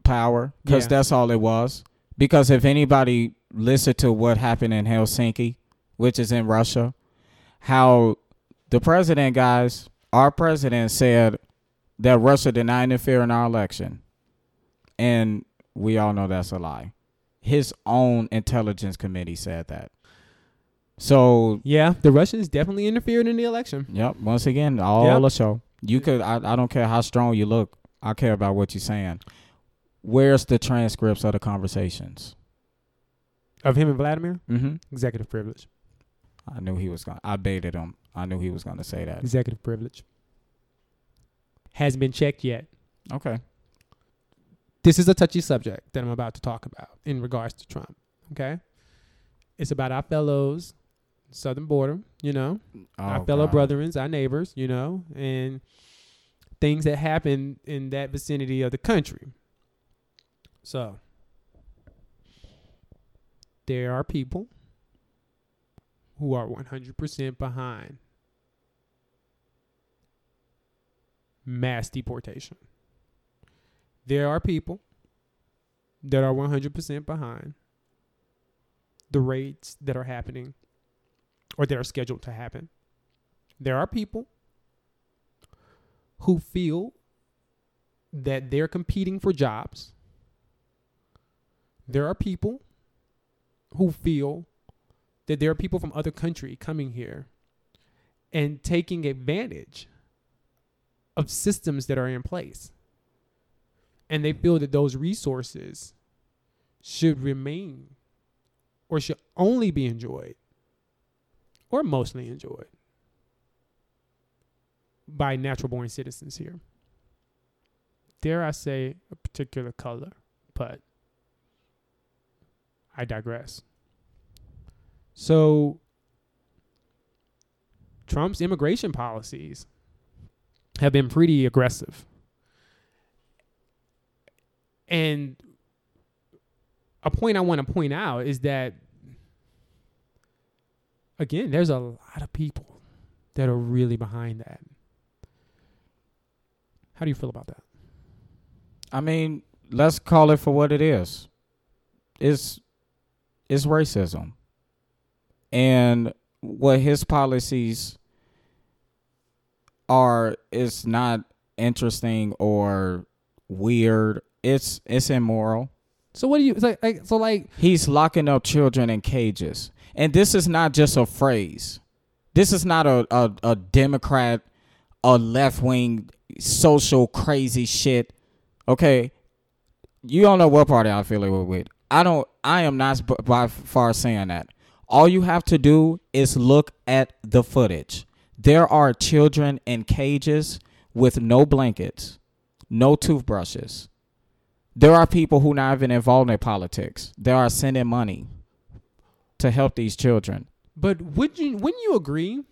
power, because that's all it was. Because if anybody listened to what happened in Helsinki, which is in Russia, how the president, guys, our president said that Russia did not interfere in our election. And we all know that's a lie. His own intelligence committee said that. So... yeah, the Russians definitely interfered in the election. Yep, once again, all a show. You could... I don't care how strong you look. I care about what you're saying. Where's the transcripts of the conversations? Of him and Vladimir? Mm-hmm. Executive privilege. I knew he was going to. I baited him. I knew he was going to say that. Executive privilege. Hasn't been checked yet. Okay. This is a touchy subject that I'm about to talk about in regards to Trump. Okay? It's about our fellows, southern border, our fellow brethrens, our neighbors, and things that happen in that vicinity of the country. So, there are people who are 100% behind mass deportation. There are people that are 100% behind the raids that are happening or that are scheduled to happen. There are people who feel that they're competing for jobs. There are people who feel that there are people from other countries coming here and taking advantage of systems that are in place. And they feel that those resources should remain or should only be enjoyed or mostly enjoyed by natural born citizens here. Dare I say a particular color, but I digress. So Trump's immigration policies have been pretty aggressive. And a point I want to point out is that, again, there's a lot of people that are really behind that. How do you feel about that? I mean, let's call it for what it is. It's racism. And what his policies are is not interesting or weird. It's immoral. So what do you like he's locking up children in cages. And this is not just a phrase. This is not a Democrat, a left-wing social crazy shit. Okay, you don't know what party I feel it with. I am not by far saying that. All you have to do is look at the footage. There are children in cages with no blankets, no toothbrushes. There are people who not even involved in politics. They are sending money to help these children. But wouldn't you agree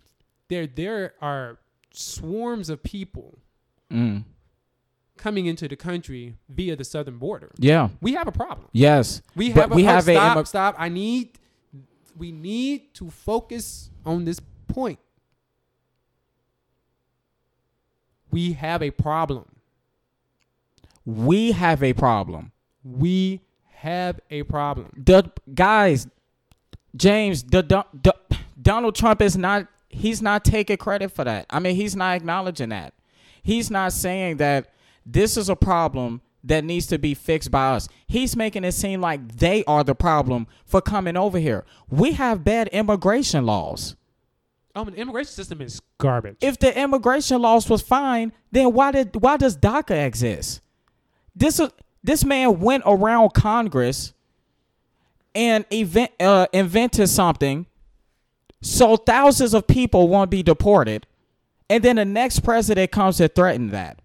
there are swarms of people coming into the country via the southern border? Yeah. We have a problem. Yes. We have a stop. We need to focus on this point. We have a problem. We have a problem. We have a problem. Donald Trump is not, he's not taking credit for that. I mean, he's not acknowledging that. He's not saying that this is a problem that needs to be fixed by us. He's making it seem like they are the problem for coming over here. We have bad immigration laws. The immigration system is garbage. If the immigration laws was fine, then why does DACA exist? This man went around Congress and invented something so thousands of people won't be deported, and then the next president comes to threaten that.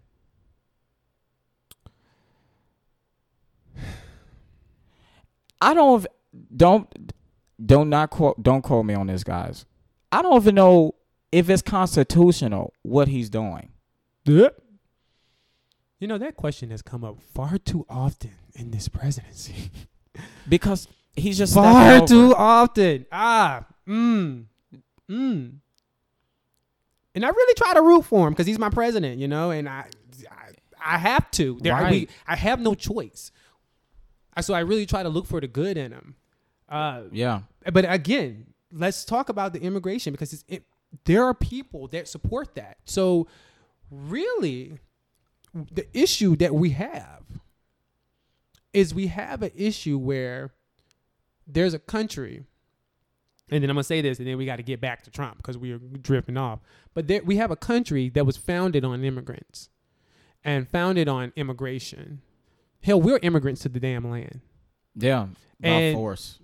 Don't quote me on this, guys. I don't even know if it's constitutional what he's doing. Yeah. You know, that question has come up far too often in this presidency. Because he's just far too often. And I really try to root for him because he's my president, you know, and I have to. I have no choice. So I really try to look for the good in him. Yeah. But again, let's talk about the immigration because there are people that support that. So really, the issue that we have is we have an issue where there's a country, and then I'm going to say this, and then we got to get back to Trump because we are drifting off. But we have a country that was founded on immigrants and founded on immigration. Hell, we're immigrants to the damn land. Yeah, by force.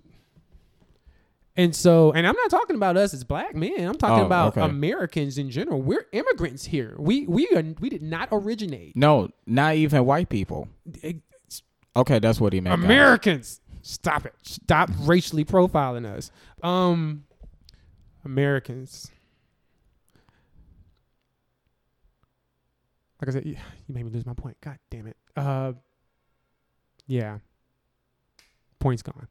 And I'm not talking about us as black men. I'm talking about Americans in general. We're immigrants here. We did not originate. No, not even white people. That's what he meant. Americans, guys. Stop it! Stop racially profiling us. Americans. Like I said, you made me lose my point. God damn it. Yeah. Point's gone.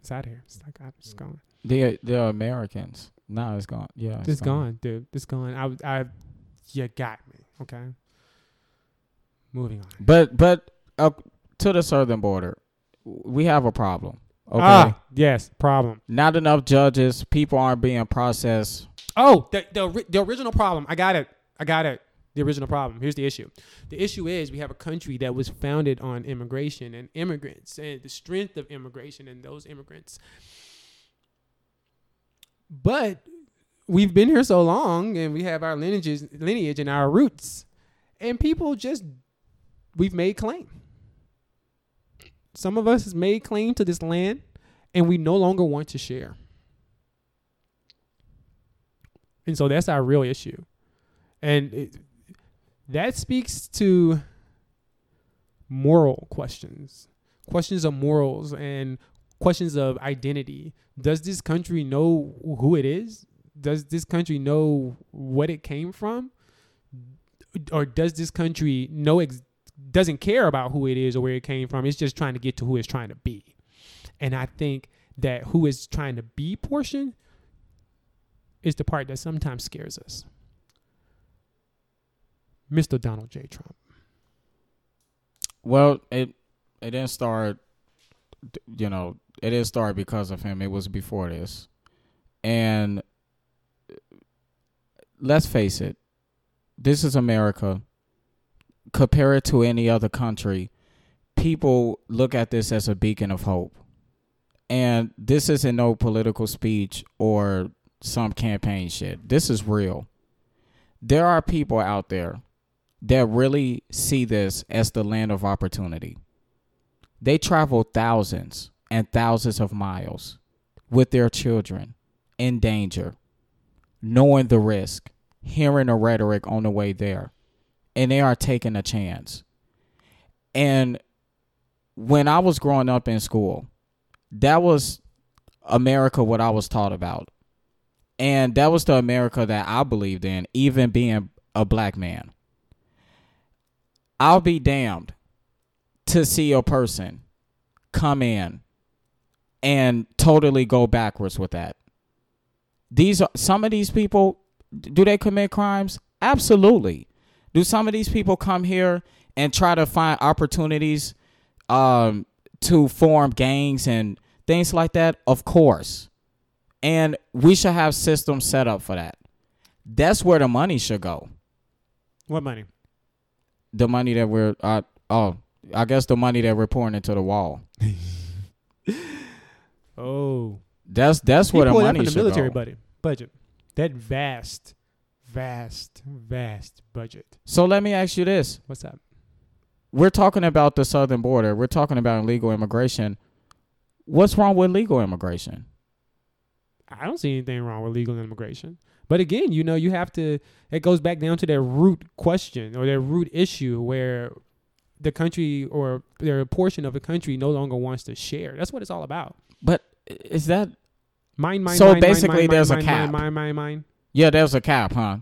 It's out of here. It's like, I'm just gone. They're Americans. No, it's gone. Yeah, it's gone, dude. It's gone. You got me. Okay. Moving on. But to the southern border, we have a problem. Okay. Yes, problem. Not enough judges. People aren't being processed. Oh, the original problem. I got it. The original problem. Here's the issue. The issue is we have a country that was founded on immigration and immigrants and the strength of immigration and those immigrants. But we've been here so long and we have our lineage and our roots, and people we've made claim. Some of us has made claim to this land and we no longer want to share. And so that's our real issue. And that speaks to moral questions of morals and questions of identity. Does this country know who it is? Does this country know what it came from? Or does this country doesn't care about who it is or where it came from? It's just trying to get to who it's trying to be. And I think that who it's trying to be portion is the part that sometimes scares us. Mr. Donald J. Trump. Well, it didn't start, it didn't start because of him. It was before this. And let's face it, this is America. Compare it to any other country. People look at this as a beacon of hope. And this isn't no political speech or some campaign shit. This is real. There are people out there that really see this as the land of opportunity. They travel thousands and thousands of miles with their children in danger, knowing the risk, hearing the rhetoric on the way there, and they are taking a chance. And when I was growing up in school, that was America, what I was taught about. And that was the America that I believed in, even being a black man. I'll be damned to see a person come in and totally go backwards with that. Some of these people, do they commit crimes? Absolutely. Do some of these people come here and try to find opportunities to form gangs and things like that? Of course. And we should have systems set up for that. That's where the money should go. What money? The money that we're I guess the money that we're pouring into the wall. Oh, that's where the money should go. The military budget, that vast budget. So let me ask you this: what's up? We're talking about the southern border. We're talking about illegal immigration. What's wrong with legal immigration? I don't see anything wrong with legal immigration. But again, you have to, it goes back down to that root question or that root issue where the country or their portion of the country no longer wants to share. That's what it's all about. But is that there's a cap. Yeah, there's a cap, huh?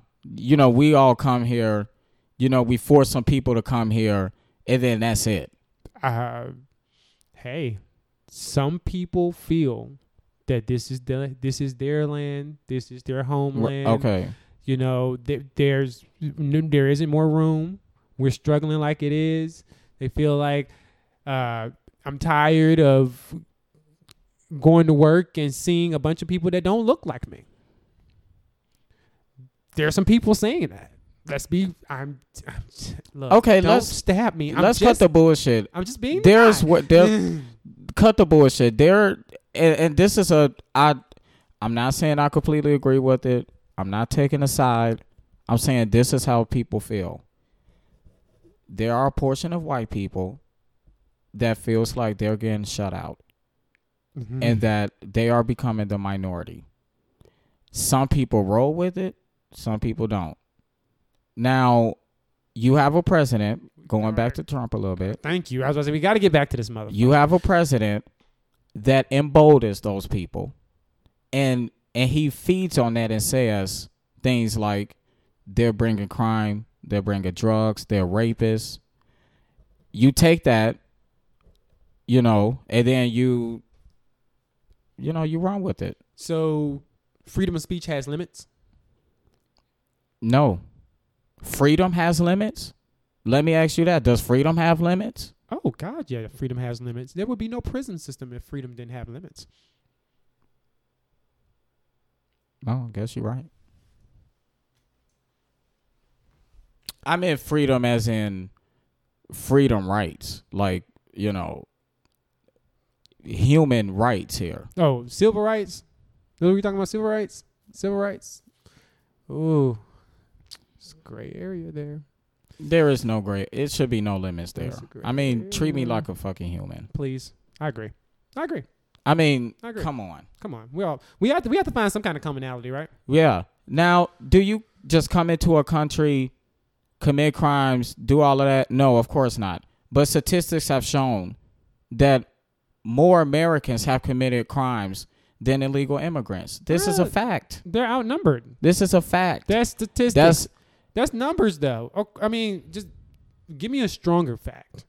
We all come here, we force some people to come here and then that's it. Hey, some people feel that this is their land, this is their homeland. Okay, there isn't more room. We're struggling like it is. They feel like I'm tired of going to work and seeing a bunch of people that don't look like me. There are some people saying that. Let's be. Look, okay. Don't stab me. Let's cut the bullshit. I'm just being. There's the what. There. Cut the bullshit. There. And this is I'm not saying I completely agree with it. I'm not taking a side. I'm saying this is how people feel. There are a portion of white people that feels like they're getting shut out, mm-hmm. and that they are becoming the minority. Some people roll with it. Some people don't. Now, you have a president, going back to Trump a little bit. Thank you. I was going to say, we got to get back to this motherfucker. You have a president that emboldens those people, and he feeds on that and says things like they're bringing crime, they're bringing drugs, they're rapists. You take that, and then you you know, you run with it. So freedom of speech has limits? No. Freedom has limits? Let me ask you that. Does freedom have limits? Oh, God, yeah, freedom has limits. There would be no prison system if freedom didn't have limits. Oh, I guess you're right. I meant freedom as in freedom rights, like, you know, human rights here. Oh, civil rights? Are we talking about civil rights? Civil rights? Ooh, it's a gray area there. There is no gray. It should be no limits there. I mean, area. Treat me like a fucking human. Please. I agree. I mean, come on. We have to find some kind of commonality, right? Yeah. Now, do you just come into a country, commit crimes, do all of that? No, of course not. But statistics have shown that more Americans have committed crimes than illegal immigrants. This is a fact. They're outnumbered. This is a fact. That's statistics. That's numbers, though. I mean, just give me a stronger fact.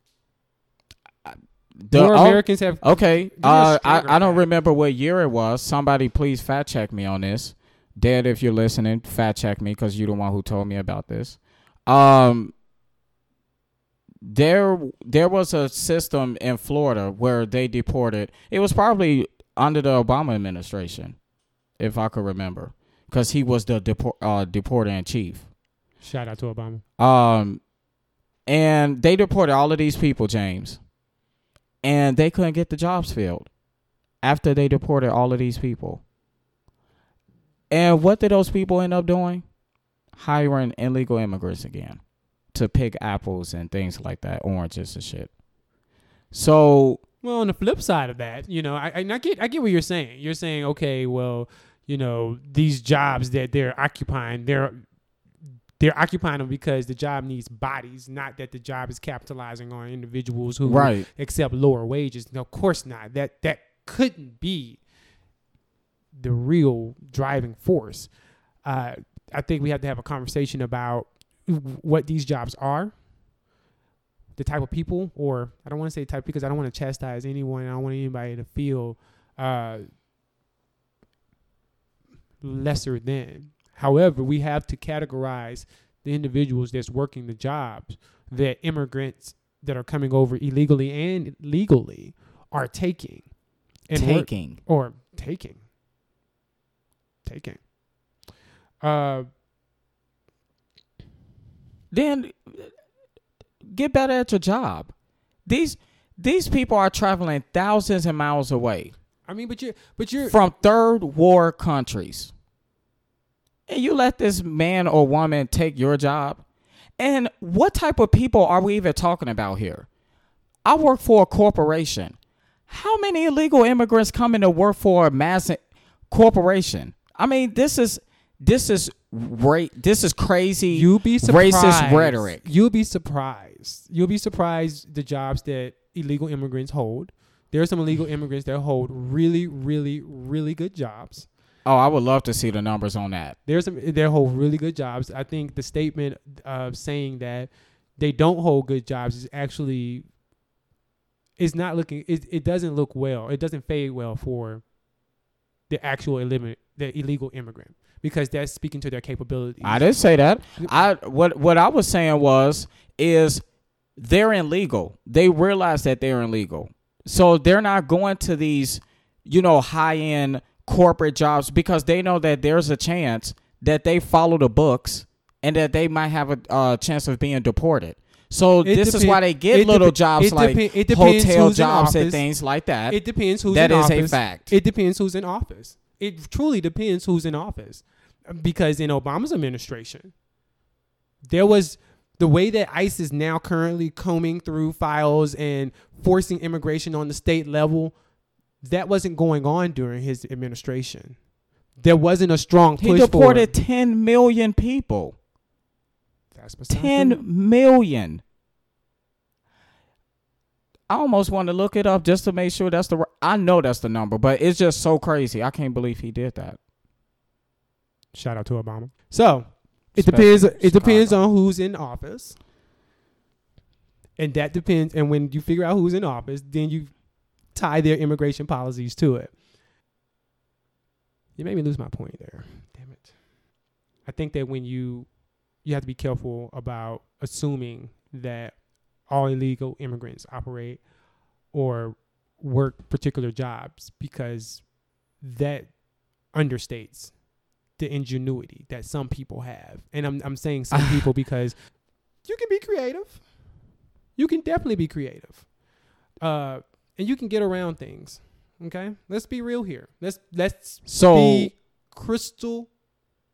More Americans have... Okay. I don't remember what year it was. Somebody please fact check me on this. Dad, if you're listening, fact check me because you're the one who told me about this. There was a system in Florida where they deported. It was probably under the Obama administration, if I could remember, because he was the deporter in chief. Shout out to Obama. And they deported all of these people, James, and they couldn't get the jobs filled after they deported all of these people. And what did those people end up doing? Hiring illegal immigrants again to pick apples and things like that, oranges and shit. So, well, on the flip side of that, you know, I get what you're saying. You're saying, okay, well, you know, these jobs that they're occupying, they're occupying them because the job needs bodies, not that the job is capitalizing on individuals who accept lower wages. No, of course not. That couldn't be the real driving force. I think we have to have a conversation about what these jobs are, the type of people, or I don't want to say type because I don't want to chastise anyone. I don't want anybody to feel lesser than. However, we have to categorize the individuals that's working the jobs that immigrants that are coming over illegally and legally are taking. Taking. Then get better at your job. These people are traveling thousands of miles away. I mean, but you're from third world countries. And you let this man or woman take your job? And what type of people are we even talking about here? I work for a corporation. How many illegal immigrants come in to work for a massive corporation? I mean, this is crazy. You'll be surprised. Racist rhetoric. You'll be surprised the jobs that illegal immigrants hold. There are some illegal immigrants that hold really, really, really good jobs. Oh, I would love to see the numbers on that. They hold really good jobs. I think the statement of saying that they don't hold good jobs is actually it doesn't look well. It doesn't fade well for the actual illegal immigrant because that's speaking to their capabilities. I didn't say that. What I was saying is they're illegal. They realize that they're illegal. So they're not going to these, you know, high-end corporate jobs because they know that there's a chance that they follow the books and that they might have a chance of being deported. So this is why they get little jobs like hotel jobs and things like that. It depends who's in office. That is a fact. It depends who's in office. It truly depends who's in office because in Obama's administration, there was the way that ICE is now currently combing through files and forcing immigration on the state level. That wasn't going on during his administration. There wasn't a strong push for it. He deported 10 million people. That's 10 million. I almost want to look it up just to make sure that's the right. I know that's the number, but it's just so crazy. I can't believe he did that. Shout out to Obama. So it depends on who's in office. And that depends. And when you figure out who's in office, then you tie their immigration policies to it. You made me lose my point there. Damn it. I think that when you have to be careful about assuming that all illegal immigrants operate or work particular jobs, because that understates the ingenuity that some people have. And I'm saying some people because you can be creative. You can definitely be creative. And you can get around things. Okay? Let's be real here. Let's be crystal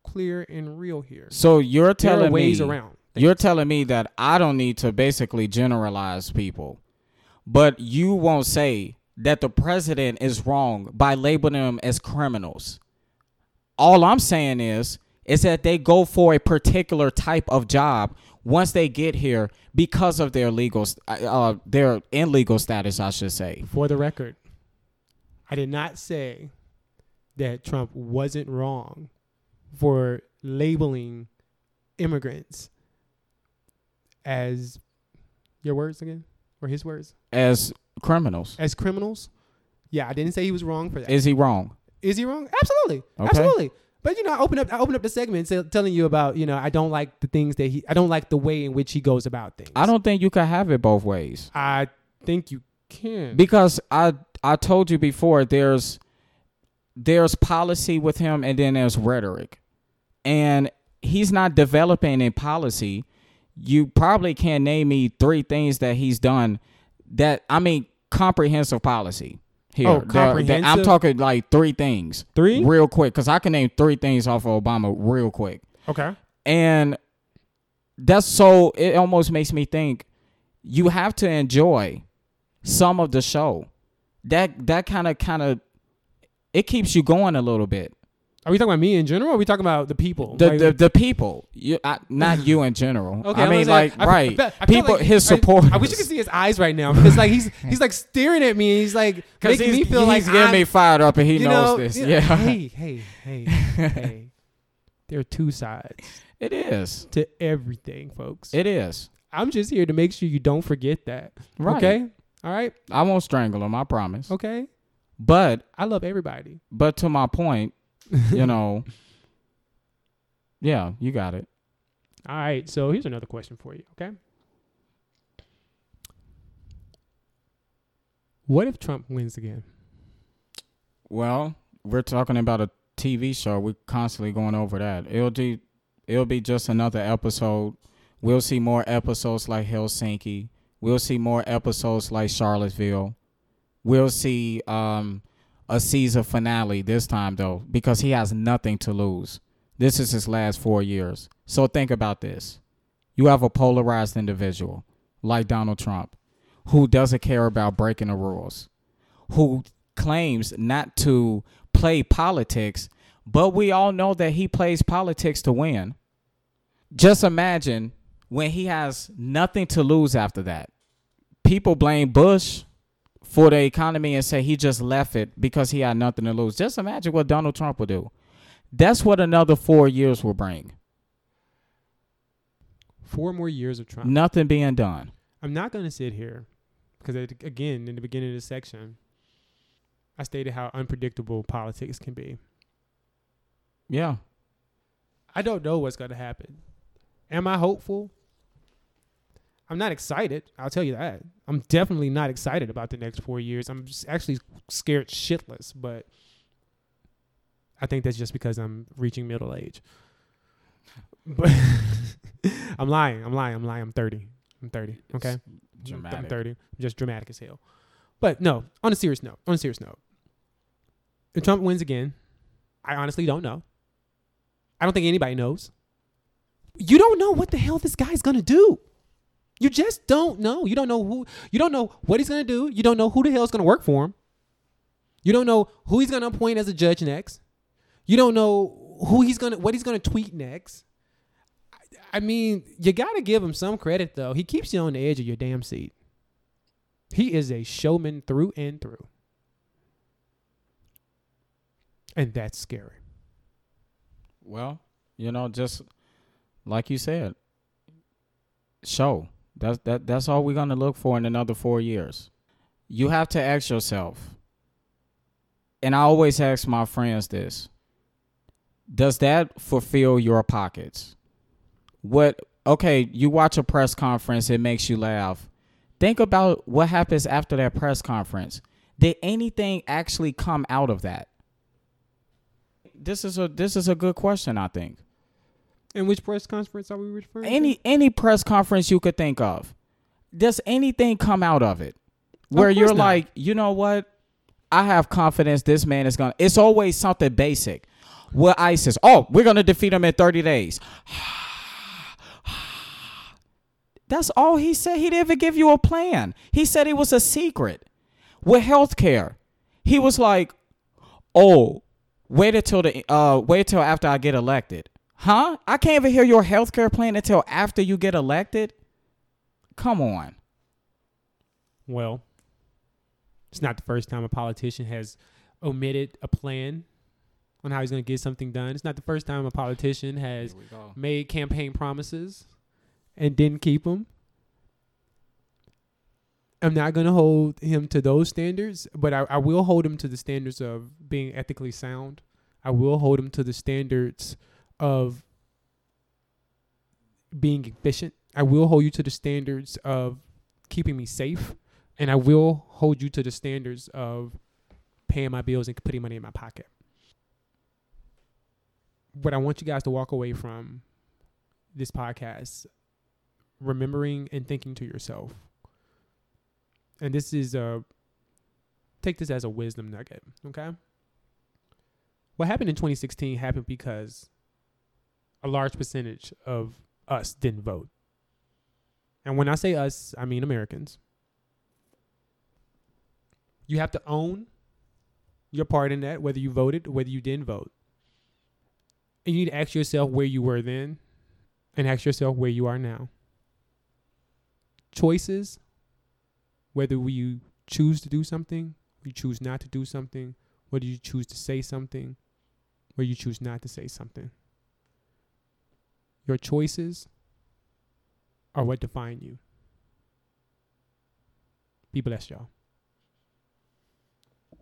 clear and real here. So you're telling me ways around things. You're telling me that I don't need to basically generalize people. But you won't say that the president is wrong by labeling them as criminals. All I'm saying is that they go for a particular type of job once they get here because of their illegal status, I should say. For the record, I did not say that Trump wasn't wrong for labeling immigrants as, your words again, or his words? As criminals? Yeah, I didn't say he was wrong for that. Is he wrong? Absolutely. Okay. Absolutely. But, you know, I opened up the segment telling you about, you know, I don't like the way in which he goes about things. I don't think you can have it both ways. I think you can. Because I told you before, there's policy with him and then there's rhetoric. And he's not developing a policy. You probably can't name me three things that he's done comprehensive policy. Here. Oh, comprehensive? I'm talking like three things. Three? Real quick, because I can name three things off of Obama real quick. Okay. And it almost makes me think you have to enjoy some of the show. That kind of it keeps you going a little bit. Are we talking about me in general, or are we talking about the people? The people. Not you in general. Okay, right. I people, like, his supporters. I wish you could see his eyes right now. Because like he's like staring at me. And he's like making me feel like he's getting me fired up and he knows this. Yeah. Hey. There are two sides. It is. To everything, folks. It is. I'm just here to make sure you don't forget that. Right. Okay? All right? I won't strangle him. I promise. Okay? But. I love everybody. But to my point. You know, yeah, you got it. All right, so here's another question for you, okay? What if Trump wins again? Well, we're talking about a TV show. We're constantly going over that. It'll be just another episode. We'll see more episodes like Helsinki. We'll see more episodes like Charlottesville. We'll see... a season finale this time, though, because he has nothing to lose. This is his last 4 years. So think about this. You have a polarized individual like Donald Trump who doesn't care about breaking the rules, who claims not to play politics, but we all know that he plays politics to win. Just imagine when he has nothing to lose after that. People blame Bush for the economy and say he just left it because he had nothing to lose. Just imagine what Donald Trump will do. That's what another 4 years will bring. 4 more years of Trump. Nothing being done. I'm not going to sit here because, again, in the beginning of this section, I stated how unpredictable politics can be. Yeah. I don't know what's going to happen. Am I hopeful? I'm not excited. I'll tell you that. I'm definitely not excited about the next 4 years. I'm just actually scared shitless, but I think that's just because I'm reaching middle age. But I'm lying. I'm 30. Okay. It's dramatic. I'm 30. I'm just dramatic as hell. But no, on a serious note, if Trump wins again, I honestly don't know. I don't think anybody knows. You don't know what the hell this guy's going to do. You just don't know. You don't know who. You don't know what he's going to do. You don't know who the hell is going to work for him. You don't know who he's going to appoint as a judge next. You don't know what he's going to tweet next. I mean, you got to give him some credit, though. He keeps you on the edge of your damn seat. He is a showman through and through. And that's scary. Well, you know, just like you said, show. That's all we're going to look for in another 4 years. You have to ask yourself, and I always ask my friends this, does that fulfill your pockets? What? Okay, you watch a press conference, it makes you laugh. Think about what happens after that press conference. Did anything actually come out of that? This is a good question, I think. And which press conference are we referring to? Any press conference you could think of. Does anything come out of it? Where you're not. Like, you know what? I have confidence this man is gonna. It's always something basic. What ICE is, oh, we're gonna defeat him in 30 days. That's all he said. He didn't even give you a plan. He said it was a secret. With healthcare, he was like, oh, wait till after I get elected. Huh? I can't even hear your healthcare plan until after you get elected? Come on. Well, it's not the first time a politician has omitted a plan on how he's going to get something done. It's not the first time a politician has made campaign promises and didn't keep them. I'm not going to hold him to those standards, but I will hold him to the standards of being ethically sound. I will hold him to the standards of being efficient. I will hold you to the standards of keeping me safe. And I will hold you to the standards of paying my bills and putting money in my pocket. What I want you guys to walk away from this podcast, remembering and thinking to yourself, and this is take this as a wisdom nugget, okay? What happened in 2016 happened because a large percentage of us didn't vote. And when I say us, I mean Americans. You have to own your part in that, whether you voted, whether you didn't vote. And you need to ask yourself where you were then and ask yourself where you are now. Choices, whether you choose to do something, you choose not to do something, whether you choose to say something, or you choose not to say something. Your choices are what define you. Be blessed, y'all.